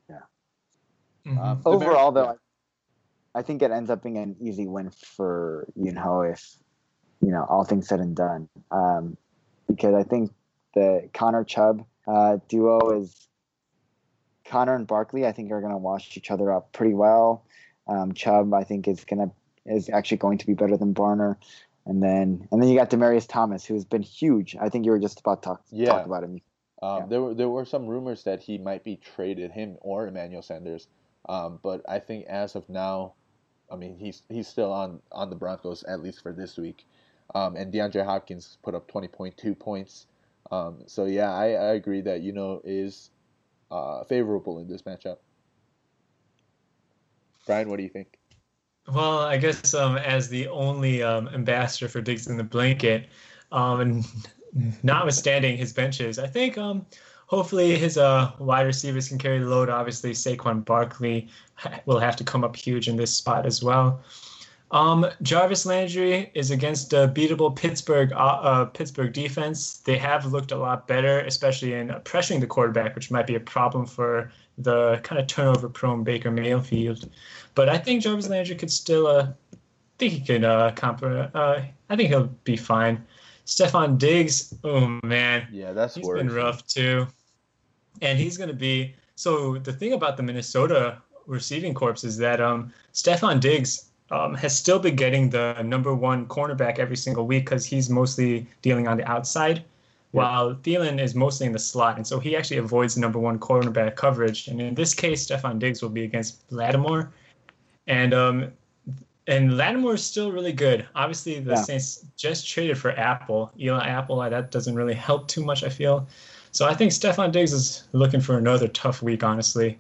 Yeah. Mm-hmm. Overall, though, I think it ends up being an easy win for if all things said and done, because I think the Connor Chubb duo is Connor and Barkley. I think are going to wash each other up pretty well. Chubb, I think, is actually going to be better than Barner, and then you got Demaryius Thomas, who's been huge. I think you were just about to talk about him. There were some rumors that he might be traded, him or Emmanuel Sanders, but I think as of now, I mean, he's still on the Broncos, at least for this week. And DeAndre Hopkins put up 20.2 points. So, I agree that, is favorable in this matchup. Brian, what do you think? Well, I guess as the only ambassador for Diggs in the blanket, and notwithstanding his benches, I think hopefully his wide receivers can carry the load. Obviously, Saquon Barkley will have to come up huge in this spot as well. Jarvis Landry is against a beatable Pittsburgh defense. They have looked a lot better, especially in pressuring the quarterback, which might be a problem for the kind of turnover-prone Baker Mayfield. But I think Jarvis Landry could still, I think he'll be fine. Stephon Diggs, oh man, yeah, he's worse. Been rough too, and he's going to be. So the thing about the Minnesota receiving corps is that Stephon Diggs. Has still been getting the number one cornerback every single week because he's mostly dealing on the outside, while Thielen is mostly in the slot. And so he actually avoids the number one cornerback coverage. And in this case, Stephon Diggs will be against Lattimore. And Lattimore is still really good. Obviously, the Saints just traded for Eli Apple. That doesn't really help too much, I feel. So I think Stephon Diggs is looking for another tough week, honestly.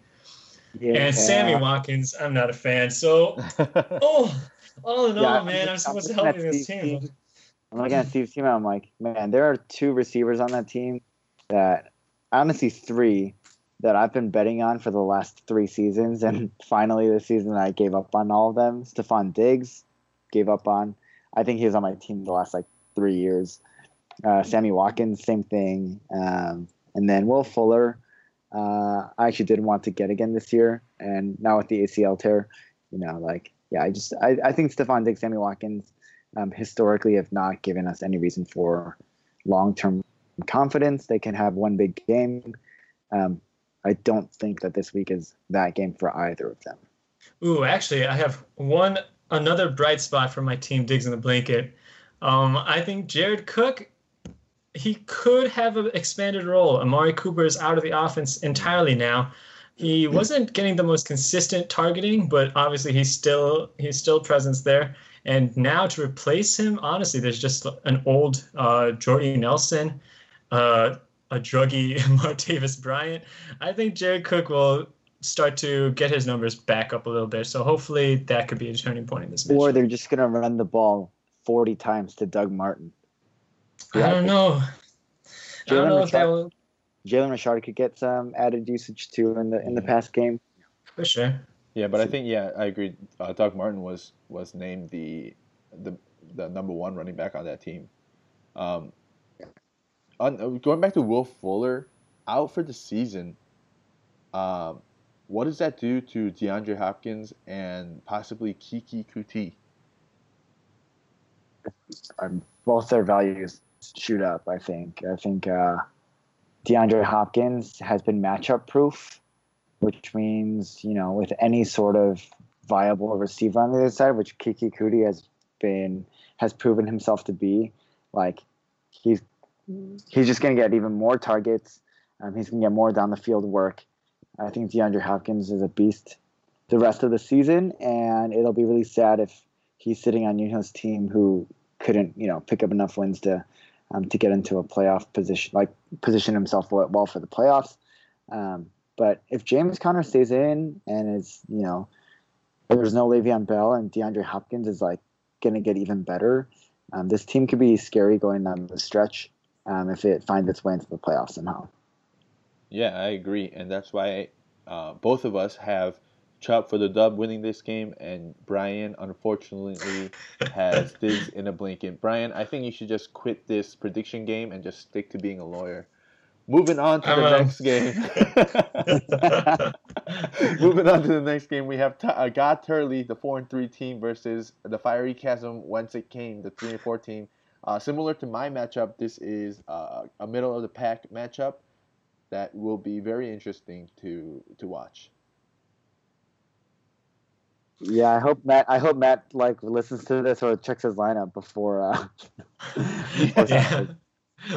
Yeah. And Sammy Watkins, I'm not a fan. So, all in all, man, I'm supposed to help this team. I'm looking at Steve's team, and I'm like, man, there are two receivers on that team that, honestly, three, that I've been betting on for the last three seasons. And finally this season, I gave up on all of them. Stephon Diggs gave up on. I think he was on my team the last, 3 years. Sammy Watkins, same thing. And then Will Fuller. I actually didn't want to get again this year, and now with the ACL tear, I think Stephon Diggs, Sammy Watkins, historically have not given us any reason for long-term confidence. They can have one big game. I don't think that this week is that game for either of them. Ooh, actually, I have another bright spot for my team, Diggs in the blanket. I think Jared Cook. He could have an expanded role. Amari Cooper is out of the offense entirely now. He wasn't getting the most consistent targeting, but obviously he's still presence there. And now to replace him, honestly, there's just an old Jordy Nelson, a druggy Martavis Bryant. I think Jared Cook will start to get his numbers back up a little bit. So hopefully that could be a turning point in this match. Or they're just going to run the ball 40 times to Doug Martin. Yeah, I don't know if that will. Jalen Richard could get some added usage too in the past game. For sure. Yeah, but I think I agree. Doug Martin was named the number one running back on that team. Going back to Will Fuller, out for the season. What does that do to DeAndre Hopkins and possibly Kiki Kuti? Both their values shoot up, I think. I think DeAndre Hopkins has been matchup-proof, which means, with any sort of viable receiver on the other side, which Kiki Kuti has proven himself to be, he's just going to get even more targets. He's going to get more down-the-field work. I think DeAndre Hopkins is a beast the rest of the season, and it'll be really sad if he's sitting on Nuno's team who couldn't, pick up enough wins to get into a playoff position, position himself well for the playoffs. But if James Conner stays in and is, there's no Le'Veon Bell and DeAndre Hopkins is going to get even better. This team could be scary going down the stretch if it finds its way into the playoffs somehow. Yeah, I agree, and that's why both of us have Chubb for the dub winning this game, and Brian, unfortunately, has Diggs in a blanket. Brian, I think you should just quit this prediction game and just stick to being a lawyer. Moving on to the next game, we have God Turley, the 4-3 team, versus the Fiery Chasm whence it came, the 3-4 team. Similar to my matchup, this is a middle-of-the-pack matchup that will be very interesting to watch. Yeah, I hope Matt listens to this or checks his lineup before.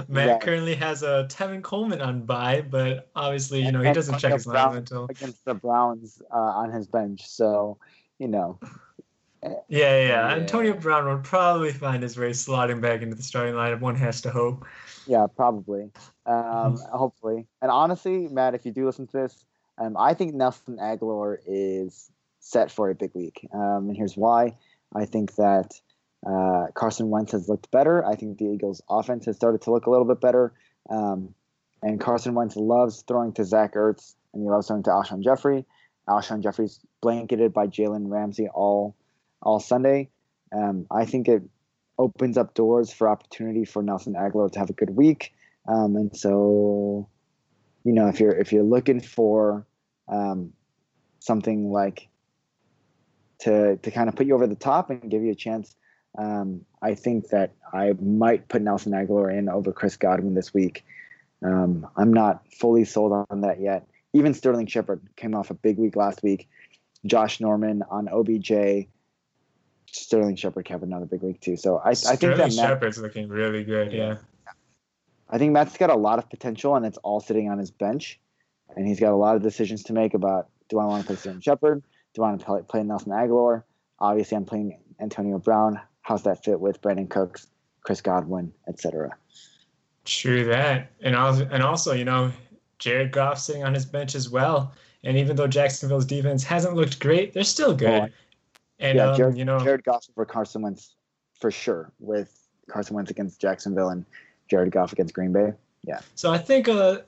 Matt currently has a Tevin Coleman on bye, but obviously he doesn't check his lineup until against the Browns on his bench. So Antonio Brown will probably find his way slotting back into the starting lineup. One has to hope. Yeah, probably. Hopefully, and honestly, Matt, if you do listen to this, I think Nelson Aguilar is set for a big week. And here's why. I think that Carson Wentz has looked better. I think the Eagles' offense has started to look a little bit better. And Carson Wentz loves throwing to Zach Ertz, and he loves throwing to Alshon Jeffrey. Alshon Jeffrey's blanketed by Jalen Ramsey all Sunday. I think it opens up doors for opportunity for Nelson Aguilar to have a good week. And so, you know, if you're looking for something like to kind of put you over the top and give you a chance, I think that I might put Nelson Aguilar in over Chris Godwin this week. I'm not fully sold on that yet. Even Sterling Shepard came off a big week last week. Josh Norman on OBJ. Sterling Shepard had another big week too. So I think that Shepard's looking really good. Yeah. I think Matt's got a lot of potential, and it's all sitting on his bench. And he's got a lot of decisions to make about, do I want to play Sterling Shepard? Do I want to play Nelson Aguilar? Obviously, I'm playing Antonio Brown. How's that fit with Brandon Cooks, Chris Godwin, etc.? True that. And also, you know, Jared Goff sitting on his bench as well. And even though Jacksonville's defense hasn't looked great, they're still good. Oh, and yeah, Jared Goff over Carson Wentz for sure, with Carson Wentz against Jacksonville and Jared Goff against Green Bay. Yeah. So I think, the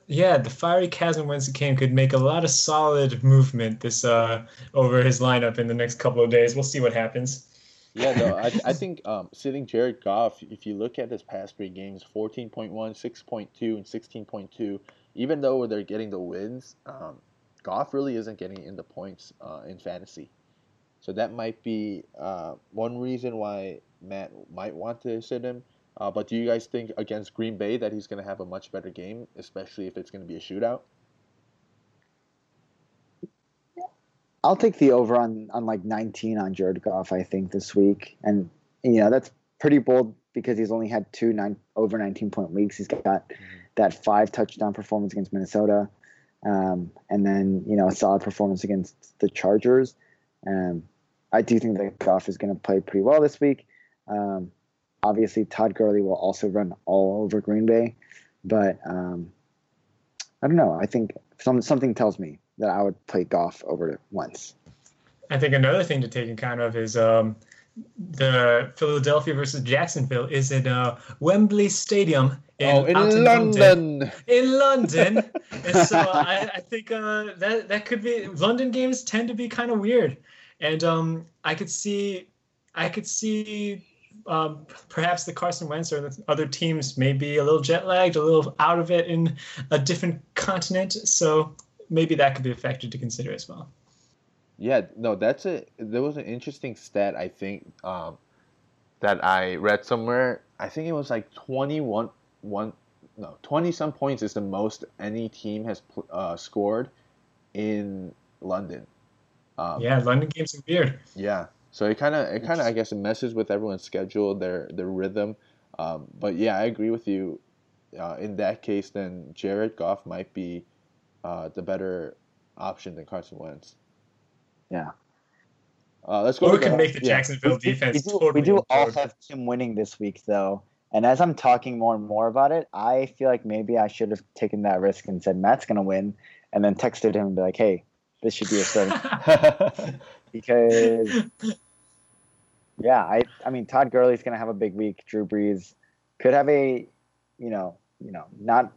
fiery Carson Wentz could make a lot of solid movement this over his lineup in the next couple of days. We'll see what happens. Yeah, no, I think sitting Jared Goff, if you look at his past three games, 14.1, 6.2, and 16.2, even though they're getting the wins, Goff really isn't getting in the points in fantasy. So that might be one reason why Matt might want to sit him. But do you guys think against Green Bay that he's going to have a much better game, especially if it's going to be a shootout? I'll take the over on like 19 on Jared Goff, I think, this week. And, you know, that's pretty bold because he's only had two over 19-point weeks. He's got that 5-touchdown performance against Minnesota and then, you know, a solid performance against the Chargers. I do think that Goff is going to play pretty well this week. Obviously, Todd Gurley will also run all over Green Bay, but I don't know. I think something tells me that I would play Goff over Wentz. I think another thing to take account of is the Philadelphia versus Jacksonville is at Wembley Stadium in London. In London, and so I think that could be. London games tend to be kind of weird, and I could see. Perhaps the Carson Wentz or the other teams may be a little jet-lagged, a little out of it in a different continent. So maybe that could be a factor to consider as well. Yeah, no, there was an interesting stat, I think, that I read somewhere. I think it was like 20-some points is the most any team has scored in London. London games are weird. Yeah. So it kind of, I guess, it messes with everyone's schedule, their rhythm. But yeah, I agree with you. In that case, then Jared Goff might be the better option than Carson Wentz. Yeah. Let's go. Or we can make the Jacksonville defense. We do all have him winning this week, though. And as I'm talking more and more about it, I feel like maybe I should have taken that risk and said Matt's going to win, and then texted him and be like, "Hey, this should be a starting." Because, yeah, I mean, Todd Gurley's going to have a big week. Drew Brees could have a, you know, not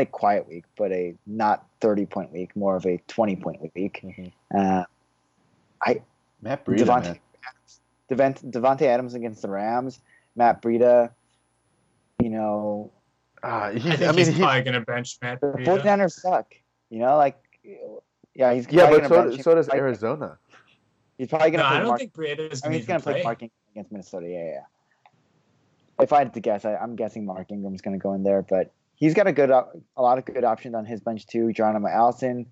a quiet week, but a not 30-point week, more of a 20-point week. Mm-hmm. Matt Breida, Davante Adams against the Rams. Matt Breida, you know, he's probably going to bench Matt Breida. The 49ers suck, you know, like, yeah, he's probably but so does Arizona. He's probably going to play. I don't think Breida is going to play. I mean, he's going to play Mark Ingram against Minnesota. Yeah. If I had to guess, I'm guessing Mark Ingram's going to go in there, but he's got a lot of good options on his bench too. Geronimo Allison,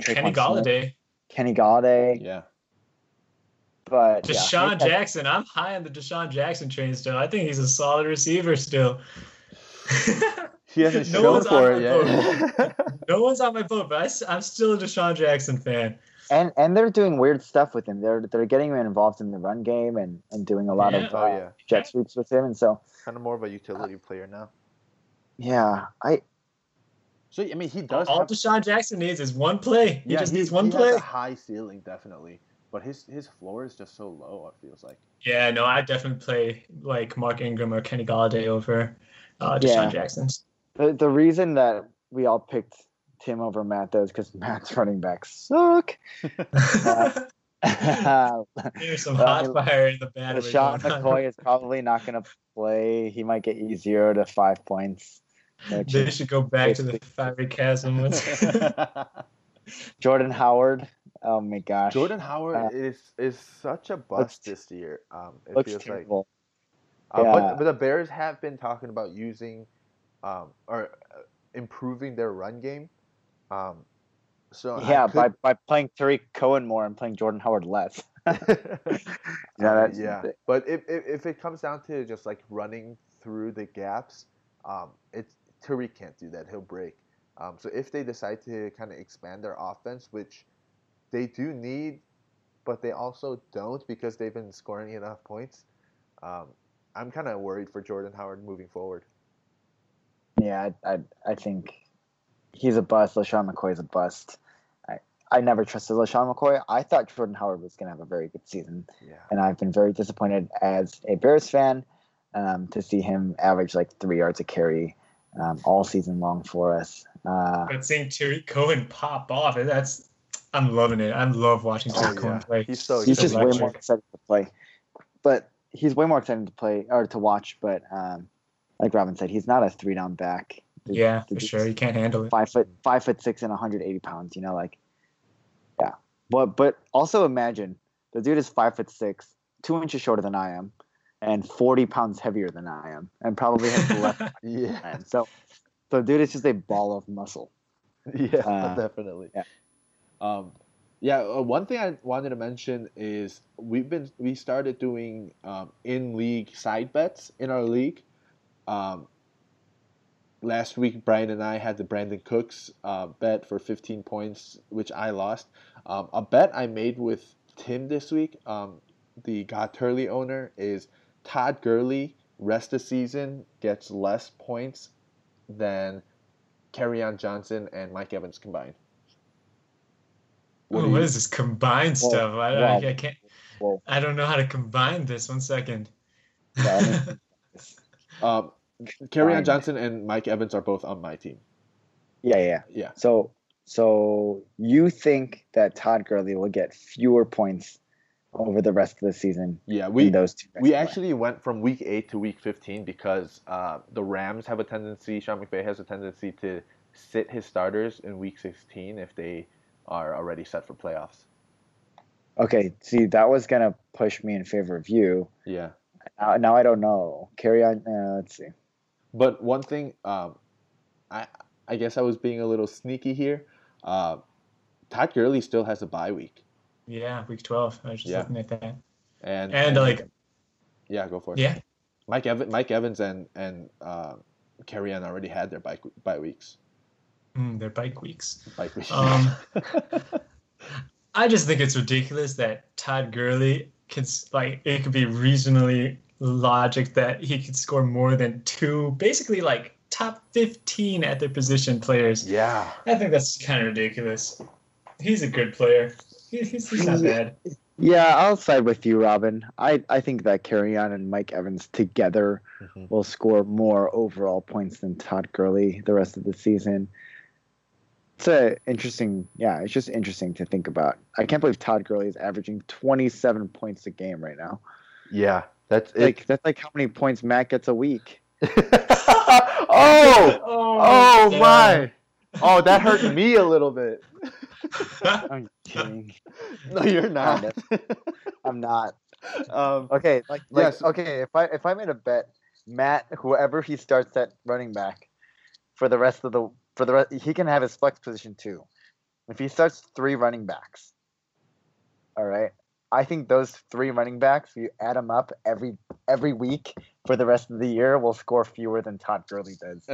Kenny Galladay. Smith, Kenny Galladay. Yeah. But Deshaun Jackson. I'm high on the Deshaun Jackson train still. I think he's a solid receiver still. He hasn't shown for it yet. No one's on my boat, but I'm still a Deshaun Jackson fan. And they're doing weird stuff with him. They're getting him involved in the run game and doing a lot of jet sweeps with him. And so kind of more of a utility player now. Yeah, he does. All Deshaun Jackson needs is one play. He just needs one play. He has a high ceiling, definitely, but his floor is just so low. It feels like. Yeah, no, I definitely play like Mark Ingram or Kenny Galladay over Deshaun Jackson. The reason that we all picked Tim over Matt, though, because Matt's running backs suck. There's some hot fire in the battery. Sean McCoy is probably not going to play. He might get you 0 to 5 points. They should go back to the fiery chasm. Jordan Howard. Oh my gosh. Jordan Howard is such a bust this year. It looks feels terrible. Like, but the Bears have been talking about using or improving their run game. By playing Tariq Cohen more and playing Jordan Howard less. But if it comes down to just like running through the gaps, Tariq can't do that. He'll break. So if they decide to kind of expand their offense, which they do need, but they also don't because they've been scoring enough points, I'm kind of worried for Jordan Howard moving forward. Yeah, I think he's a bust. LeSean McCoy's a bust. I never trusted LeSean McCoy. I thought Jordan Howard was going to have a very good season, and I've been very disappointed as a Bears fan to see him average like 3 yards a carry all season long for us. But seeing Tariq Cohen pop off, I'm loving it. I love watching Tariq Cohen play. He's just way more excited to play. But he's way more exciting to play or to watch. But like Robin said, he's not a three-down back. For sure. He can't handle it. 5'6" and 180 pounds. You know, like, yeah. But also imagine the dude is 5'6", 2 inches shorter than I am, and 40 pounds heavier than I am, and probably has left. So dude is just a ball of muscle. Yeah, definitely. Yeah. One thing I wanted to mention is we started doing in-league side bets in our league. Last week, Brian and I had the Brandon Cooks bet for 15 points, which I lost. A bet I made with Tim this week, the Got Turley owner, is Todd Gurley, rest of season, gets less points than Kerryon Johnson and Mike Evans combined. What is this combined stuff? I can't. I don't know how to combine this. 1 second. Kerryon Johnson and Mike Evans are both on my team. Yeah. So you think that Todd Gurley will get fewer points over the rest of the season? Yeah, we actually went from week 8 to week 15 because the Rams have a tendency. Sean McVay has a tendency to sit his starters in week 16 if they are already set for playoffs. Okay, see, that was going to push me in favor of you. Yeah. Now I don't know. Carry on. Let's see. But one thing, I guess I was being a little sneaky here. Todd Gurley still has a bye week. Yeah, week 12. I was just looking at that. Yeah, go for it. Yeah. Mike Evans and Kerryon already had their bye weeks. They're bike weeks. I just think it's ridiculous that Todd Gurley it could be reasonably logic that he could score more than two, basically like top 15 at their position players. Yeah. I think that's kind of ridiculous. He's a good player. He's not bad. Yeah, I'll side with you, Robin. I think that Kerryon and Mike Evans together will score more overall points than Todd Gurley the rest of the season. It's just interesting to think about. I can't believe Todd Gurley is averaging 27 points a game right now. Yeah, that's like how many points Matt gets a week. oh my! Oh, that hurt me a little bit. I'm kidding. No, you're not. I'm not. Okay, yes. Okay, if I made a bet, Matt, whoever he starts at running back for the rest of the. He can have his flex position too. If he starts 3 running backs, all right, I think those 3 running backs, you add them up every week for the rest of the year, will score fewer than Todd Gurley does.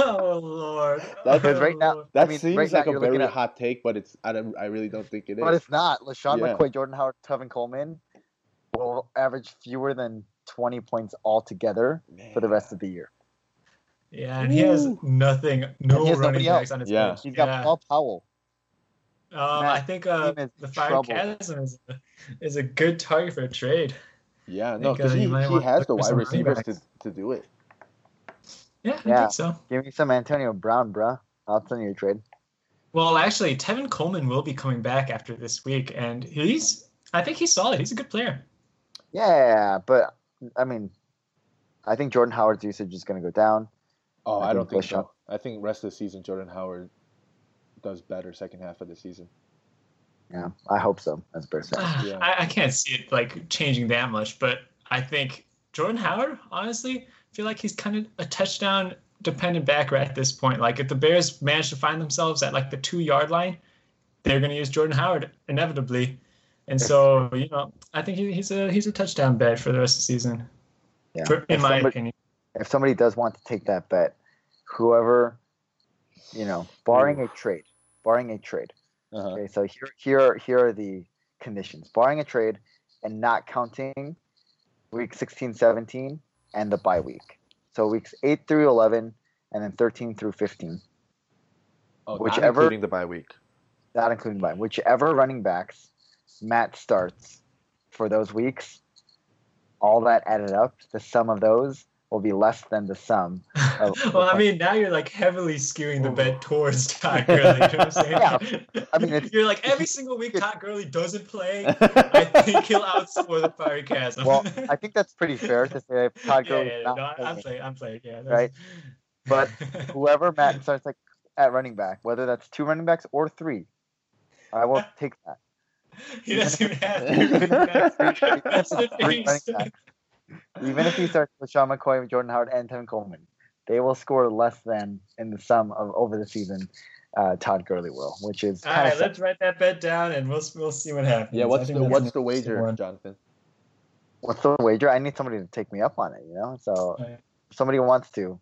Oh Lord! Because right now, seems like a very hot take, but I really don't think it is. But it's not. LeSean McCoy, Jordan Howard, Tevin Coleman will average fewer than 20 points altogether for the rest of the year. Yeah, and he has running backs on his bench. He's got Paul Powell. I think the fire chasm is a good target for a trade. Yeah, because he has the wide receivers to do it. Yeah, I think so. Give me some Antonio Brown, bro. I'll send you a trade. Well, actually, Tevin Coleman will be coming back after this week, and I think he's solid. He's a good player. Yeah, but, I mean, I think Jordan Howard's usage is going to go down. Oh, I don't think so. I think rest of the season, Jordan Howard does better second half of the season. Yeah, I hope so. As Bears fans, I can't see it like changing that much, but I think Jordan Howard, honestly, I feel like he's kind of a touchdown-dependent back right at this point. Like if the Bears manage to find themselves at like the 2-yard line, they're going to use Jordan Howard inevitably, and so I think he's a touchdown bet for the rest of the season. Yeah, in my opinion, if somebody does want to take that bet, whoever, barring a trade, Uh-huh. Okay, so here are the conditions. Barring a trade and not counting week 16, 17, and the bye week. So weeks 8 through 11 and then 13 through 15. Oh, not including the bye week. Not including the bye. Whichever running backs Matt starts for those weeks, all that added up, the sum of those will be less than the sum. Now you're like heavily skewing the bet towards Todd Gurley. You know what I'm saying? Yeah. I mean, you're like every single week Todd Gurley doesn't play. I think he'll outscore the podcast. Well, I think that's pretty fair to say if Todd Gurley. I'm playing. Yeah. Right. But whoever Matt starts like at running back, whether that's 2 running backs or 3, I won't take that. He doesn't even have to. That's the thing. Even if he starts with Sean McCoy, Jordan Howard, and Tevin Coleman, they will score less than in the sum of over the season. Todd Gurley will, which is all right. Let's write that bet down, and we'll see what happens. Yeah, what's the wager, Jonathan? What's the wager? I need somebody to take me up on it. So if somebody wants to.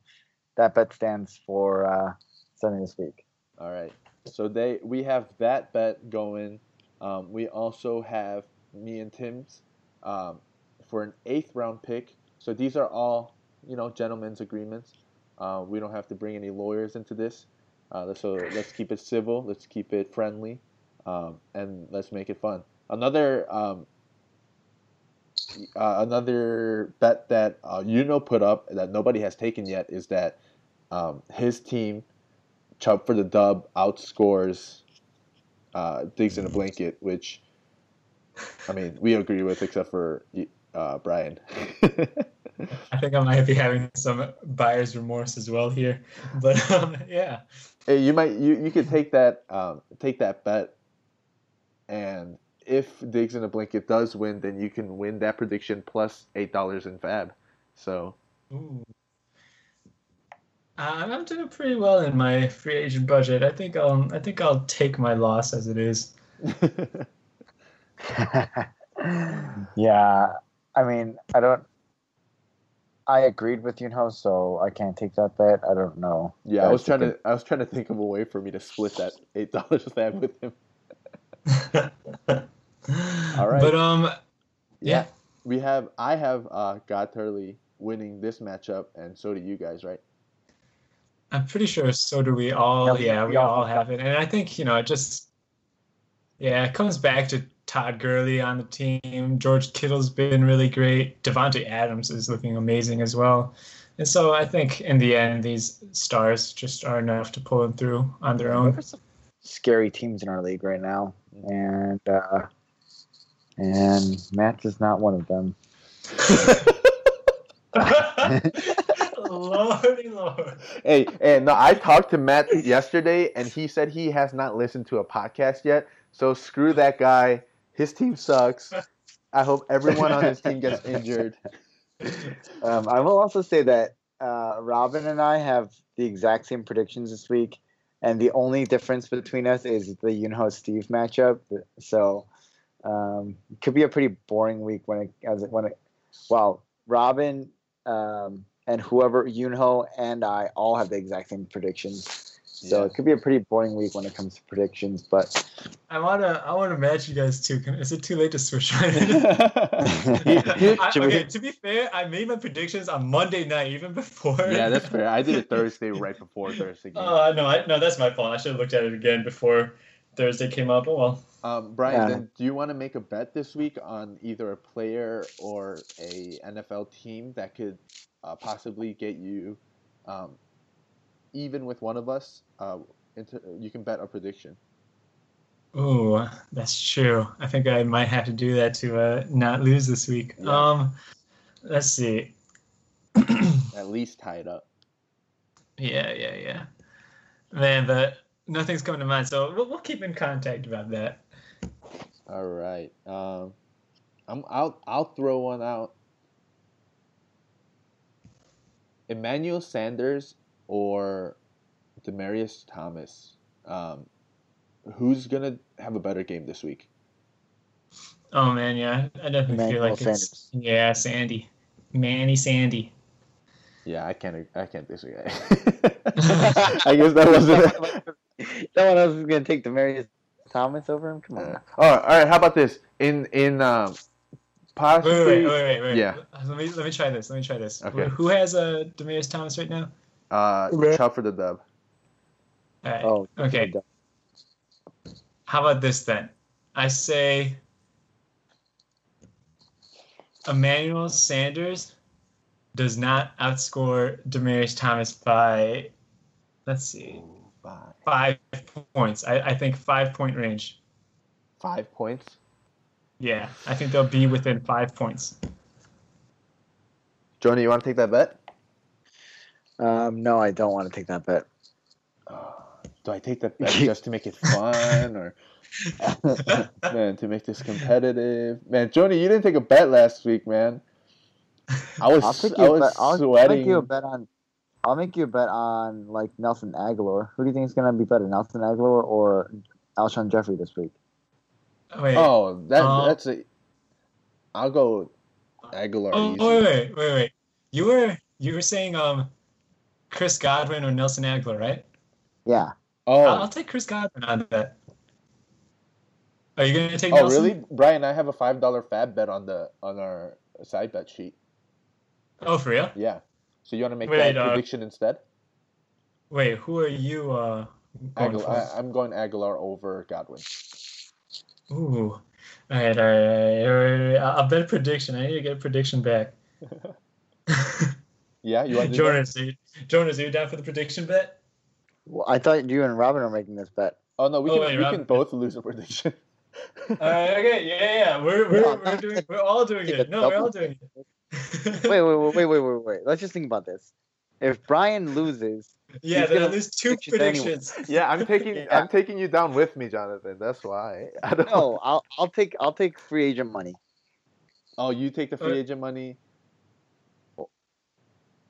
That bet stands for Sunday this week. All right. So we have that bet going. We also have me and Tim's. For an 8th-round pick. So these are all, gentlemen's agreements. We don't have to bring any lawyers into this. So let's keep it civil. Let's keep it friendly. And let's make it fun. Another bet that put up that nobody has taken yet is that his team, Chubb for the dub, outscores Diggs in the blanket, which, we agree with except for... Brian. I think I might be having some buyer's remorse as well here, but yeah. Hey, you could take that bet, and if Diggs in the blanket does win, then you can win that prediction plus $8 in fab. So. Ooh. I'm doing pretty well in my free agent budget. I think I'll take my loss as it is. Yeah. I agreed with so I can't take that bet. I don't know. Yeah, I was trying to think of a way for me to split that $8 fab with him. All right. But yeah. I have God Turley winning this matchup, and so do you guys, right? I'm pretty sure so do we all. We all have it. And I think, it comes back to Todd Gurley on the team. George Kittle's been really great. Devontae Adams is looking amazing as well. And so I think in the end, these stars just are enough to pull them through on their own. There's some scary teams in our league right now. And Matt is not one of them. Lordy Lord. Hey, I talked to Matt yesterday, and he said he has not listened to a podcast yet. So screw that guy. His team sucks. I hope everyone on his team gets injured. I will also say that Robin and I have the exact same predictions this week, and the only difference between us is the Steve matchup. So it could be a pretty boring week while Robin and whoever and I all have the exact same predictions. So it could be a pretty boring week when it comes to predictions, but I wanna match you guys too. Is it too late to switch? To be fair, I made my predictions on Monday night, even before. Yeah, that's fair. I did it Thursday, right before Thursday game. Oh no, that's my fault. I should have looked at it again before Thursday came up. Oh well. Brian, then do you want to make a bet this week on either a player or a NFL team that could possibly get you Even with one of us, you can bet a prediction. Oh, that's true. I think I might have to do that to not lose this week. Yeah. Let's see. At least tie it up. Yeah. Man, but nothing's coming to mind, so we'll keep in contact about that. All right. I'll throw one out. Emmanuel Sanders or Demaryius Thomas. Who's going to have a better game this week? Oh, man, yeah. I definitely Emmanuel feel like Sanders. Yeah, Sandy. Manny Sandy. Yeah, I can't disagree. I guess that wasn't no one else is going to take Demaryius Thomas over him? Come on. All right, how about this? In possibly... Wait. Yeah. Let me try this. Okay. Who has Demaryius Thomas right now? Chubb for the dub. All right. Oh, okay. How about this then? I say Emmanuel Sanders does not outscore Demaryius Thomas by, let's see, 5 points. I think 5-point range. 5 points? Yeah, I think they'll be within 5 points. Joni, you want to take that bet? No, I don't want to take that bet. Do I take that bet just to make it fun or man, to make this competitive? Man, Joni, you didn't take a bet last week, man. I was sweating. I'll make you a bet on like Nelson Aguilar. Who do you think is going to be better, Nelson Aguilar or Alshon Jeffrey this week? Wait. Oh, that's it. I'll go Aguilar. Oh, wait. You were saying Chris Godwin or Nelson Aguilar, right? Yeah. Oh. I'll take Chris Godwin on that. Are you going to take Nelson? Oh, really? Brian, I have a $5 fab bet on our side bet sheet. Oh, for real? Yeah. So you want to make that prediction instead? Wait, who are you going for? I'm going Aguilar over Godwin. Ooh. All right. I'll bet a prediction. I need to get a prediction back. Yeah, you want to do that? Jonas, are you down for the prediction bet? Well, I thought you and Robin are making this bet. Oh no, we can both lose a prediction. All right, okay, yeah. We're all doing it. No, we're all doing it. Wait. Let's just think about this. If Brian loses, yeah, then I lose two predictions. Anyway. Yeah, I'm taking you down with me, Jonathan. That's why. I'll take free agent money. Oh, you take the free agent money.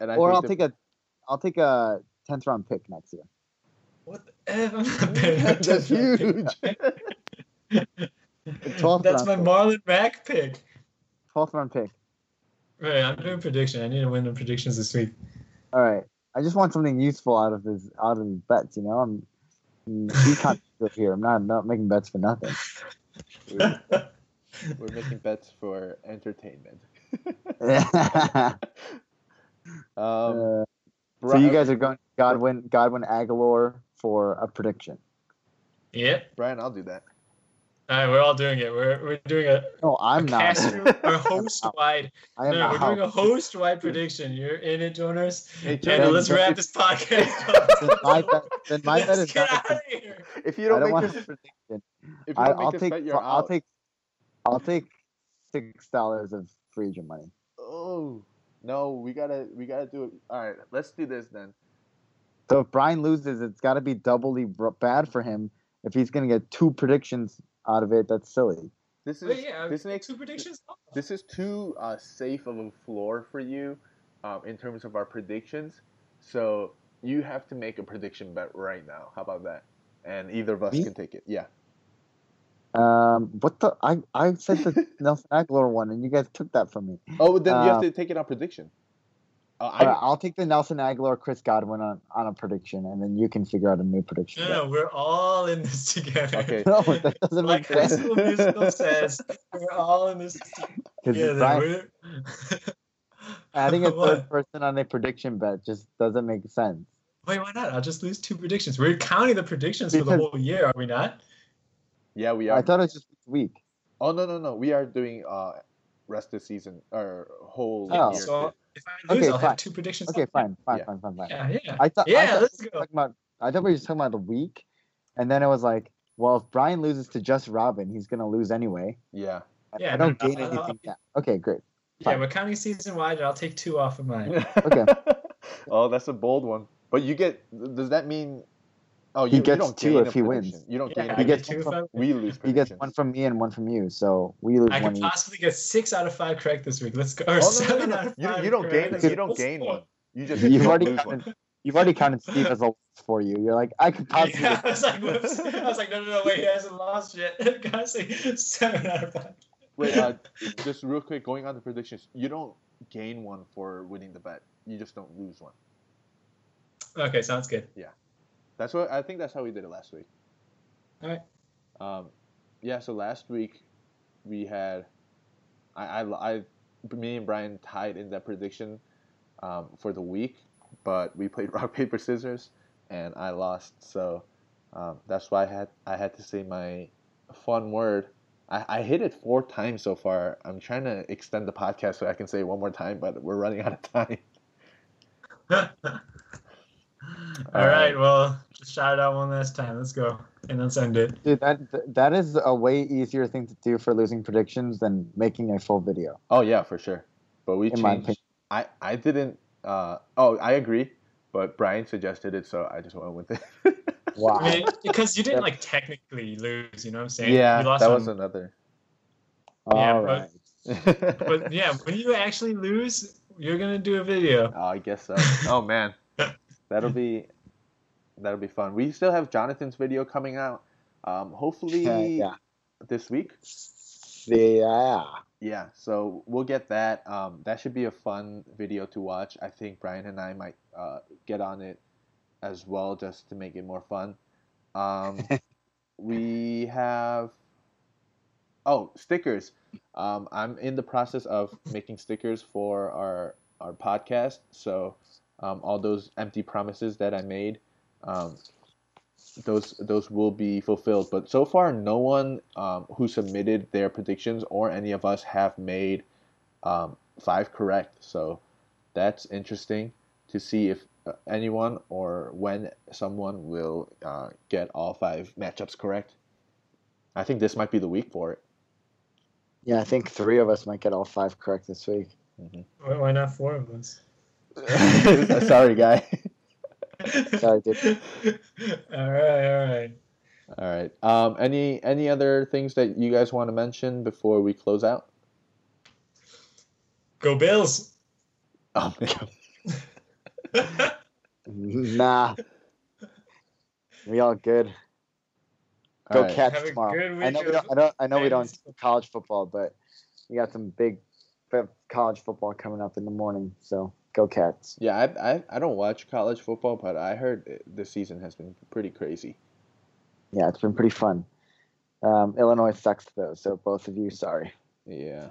And I'll take a 10th round pick next year. What the F? That's huge. That's my Marlon Mack pick. 12th round pick. Right, I'm doing prediction. I need to win the predictions this week. All right, I just want something useful out of his bets. You know, I'm deconstructive here. I'm not making bets for nothing. We're making bets for entertainment. So you guys are going Godwin Aguilar for a prediction. Yep. Brian, I'll do that. All right, we're all doing it. We're doing a no. I'm a not. Our host wide. We're doing a host wide prediction. You're in it, Jonas. Hey, let's wrap this podcast up. My bet is get out of here. If you don't make this prediction, I'll take $6 of free agent money. Oh no, we gotta do it. All right, let's do this then. So if Brian loses, it's got to be doubly bad for him. If he's gonna get two predictions out of it, that's silly. This is too safe of a floor for you in terms of our predictions. So you have to make a prediction bet right now. How about that? And either of us can take it. Yeah. I said the Nelson Aguilar one, and you guys took that from me. Oh, then you have to take it on prediction. I'll take the Nelson Aguilar, Chris Godwin on a prediction, and then you can figure out a new prediction. No, we're all in this together. Okay. No, that doesn't make sense. Like High School Musical says, we're all in this together. Brian, adding a third person on a prediction bet just doesn't make sense. Wait, why not? I'll just lose two predictions. We're counting the predictions for the whole year, are we not? Yeah, we are. I thought it was just this week. Oh, no. We are doing rest of the season, or whole year. If I lose, I'll have two predictions. Okay, fine. Yeah. I thought, let's go. I thought we were talking about the week, and then it was like, well, if Brian loses to just Robin, he's going to lose anyway. Yeah. I don't gain anything. Okay, great. Fine. Yeah, we're counting season-wide, and I'll take two off of mine. Okay. Oh, that's a bold one. But you get – does that mean – oh, you don't two if he wins. You don't gain he gets two from, we lose He gets one from me and one from you, so we lose one. I could possibly get 6 out of 5 correct this week. Let's go. Or seven out of five. You don't gain one. You've already counted one. You've already counted Steve as a loss for you. You're like, I could possibly. Yeah, I was like, whoops. I was like, no, wait, he hasn't lost yet. Gotta say 7 out of 5. Wait, just real quick, going on to predictions, you don't gain one for winning the bet. You just don't lose one. Okay, sounds good. Yeah, that's what I think. That's how we did it last week. All right. Yeah. So last week we had, me and Brian tied in that prediction, for the week. But we played rock paper scissors, and I lost. So that's why I had to say my fun word. I hit it 4 times so far. I'm trying to extend the podcast so I can say it one more time, but we're running out of time. All right. Well, just shout it out one last time. Let's go, and let's end it. Dude, that is a way easier thing to do for losing predictions than making a full video. Oh yeah, for sure. But we changed. I didn't. I agree, but Brian suggested it, so I just went with it. Wow. I mean, because you didn't technically lose, you know what I'm saying? Yeah, you lost that was another. Yeah, but, but yeah, when you actually lose, you're gonna do a video. Oh, I guess so. Oh man, that'll be fun. We still have Jonathan's video coming out. Hopefully this week. Yeah. Yeah, so we'll get that. That should be a fun video to watch. I think Brian and I might get on it as well just to make it more fun. We have... Oh, stickers. I'm in the process of making stickers for our podcast. So all those empty promises that I made, those will be fulfilled, but so far no one who submitted their predictions or any of us have made 5 correct, so that's interesting to see if anyone or when someone will get all 5 matchups correct. I think this might be the week for it. Yeah, I think 3 of us might get all 5 correct this week. Mm-hmm. Why not 4 of us? Sorry, guy. Sorry, dude. All right. Any other things that you guys want to mention before we close out? Go Bills. Oh man. Nah. We all good. All right. Go Cats tomorrow. I know we don't do college football, but we got some big college football coming up in the morning, so. Go Cats. Yeah, I don't watch college football, but I heard this season has been pretty crazy. Yeah, it's been pretty fun. Illinois sucks, though, so both of you, sorry. Yeah.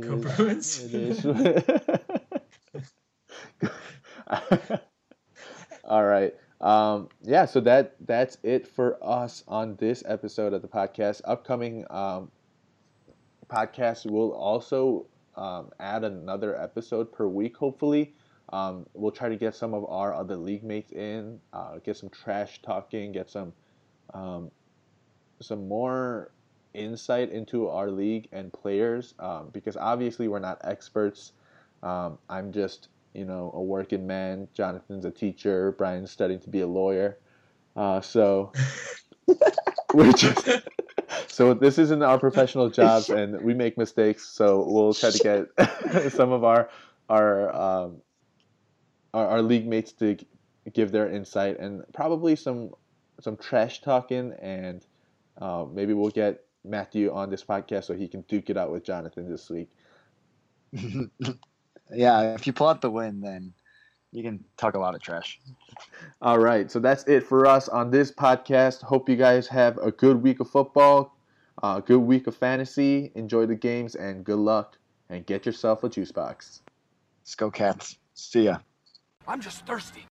Go Bruins. All right. Yeah, so that's it for us on this episode of the podcast. Upcoming podcasts will also... add another episode per week, hopefully. We'll try to get some of our other league mates in, get some trash talking, get some more insight into our league and players, because obviously we're not experts. I'm just, a working man. Jonathan's a teacher. Brian's studying to be a lawyer. So we're just... So this isn't our professional jobs, and we make mistakes. So we'll try to get some of our league mates to give their insight, and probably some trash talking, and maybe we'll get Matthew on this podcast so he can duke it out with Jonathan this week. Yeah, if you pull out the win, then you can talk a lot of trash. All right, so that's it for us on this podcast. Hope you guys have a good week of football, a good week of fantasy. Enjoy the games, and good luck, and get yourself a juice box. Let's go, Cats. See ya. I'm just thirsty.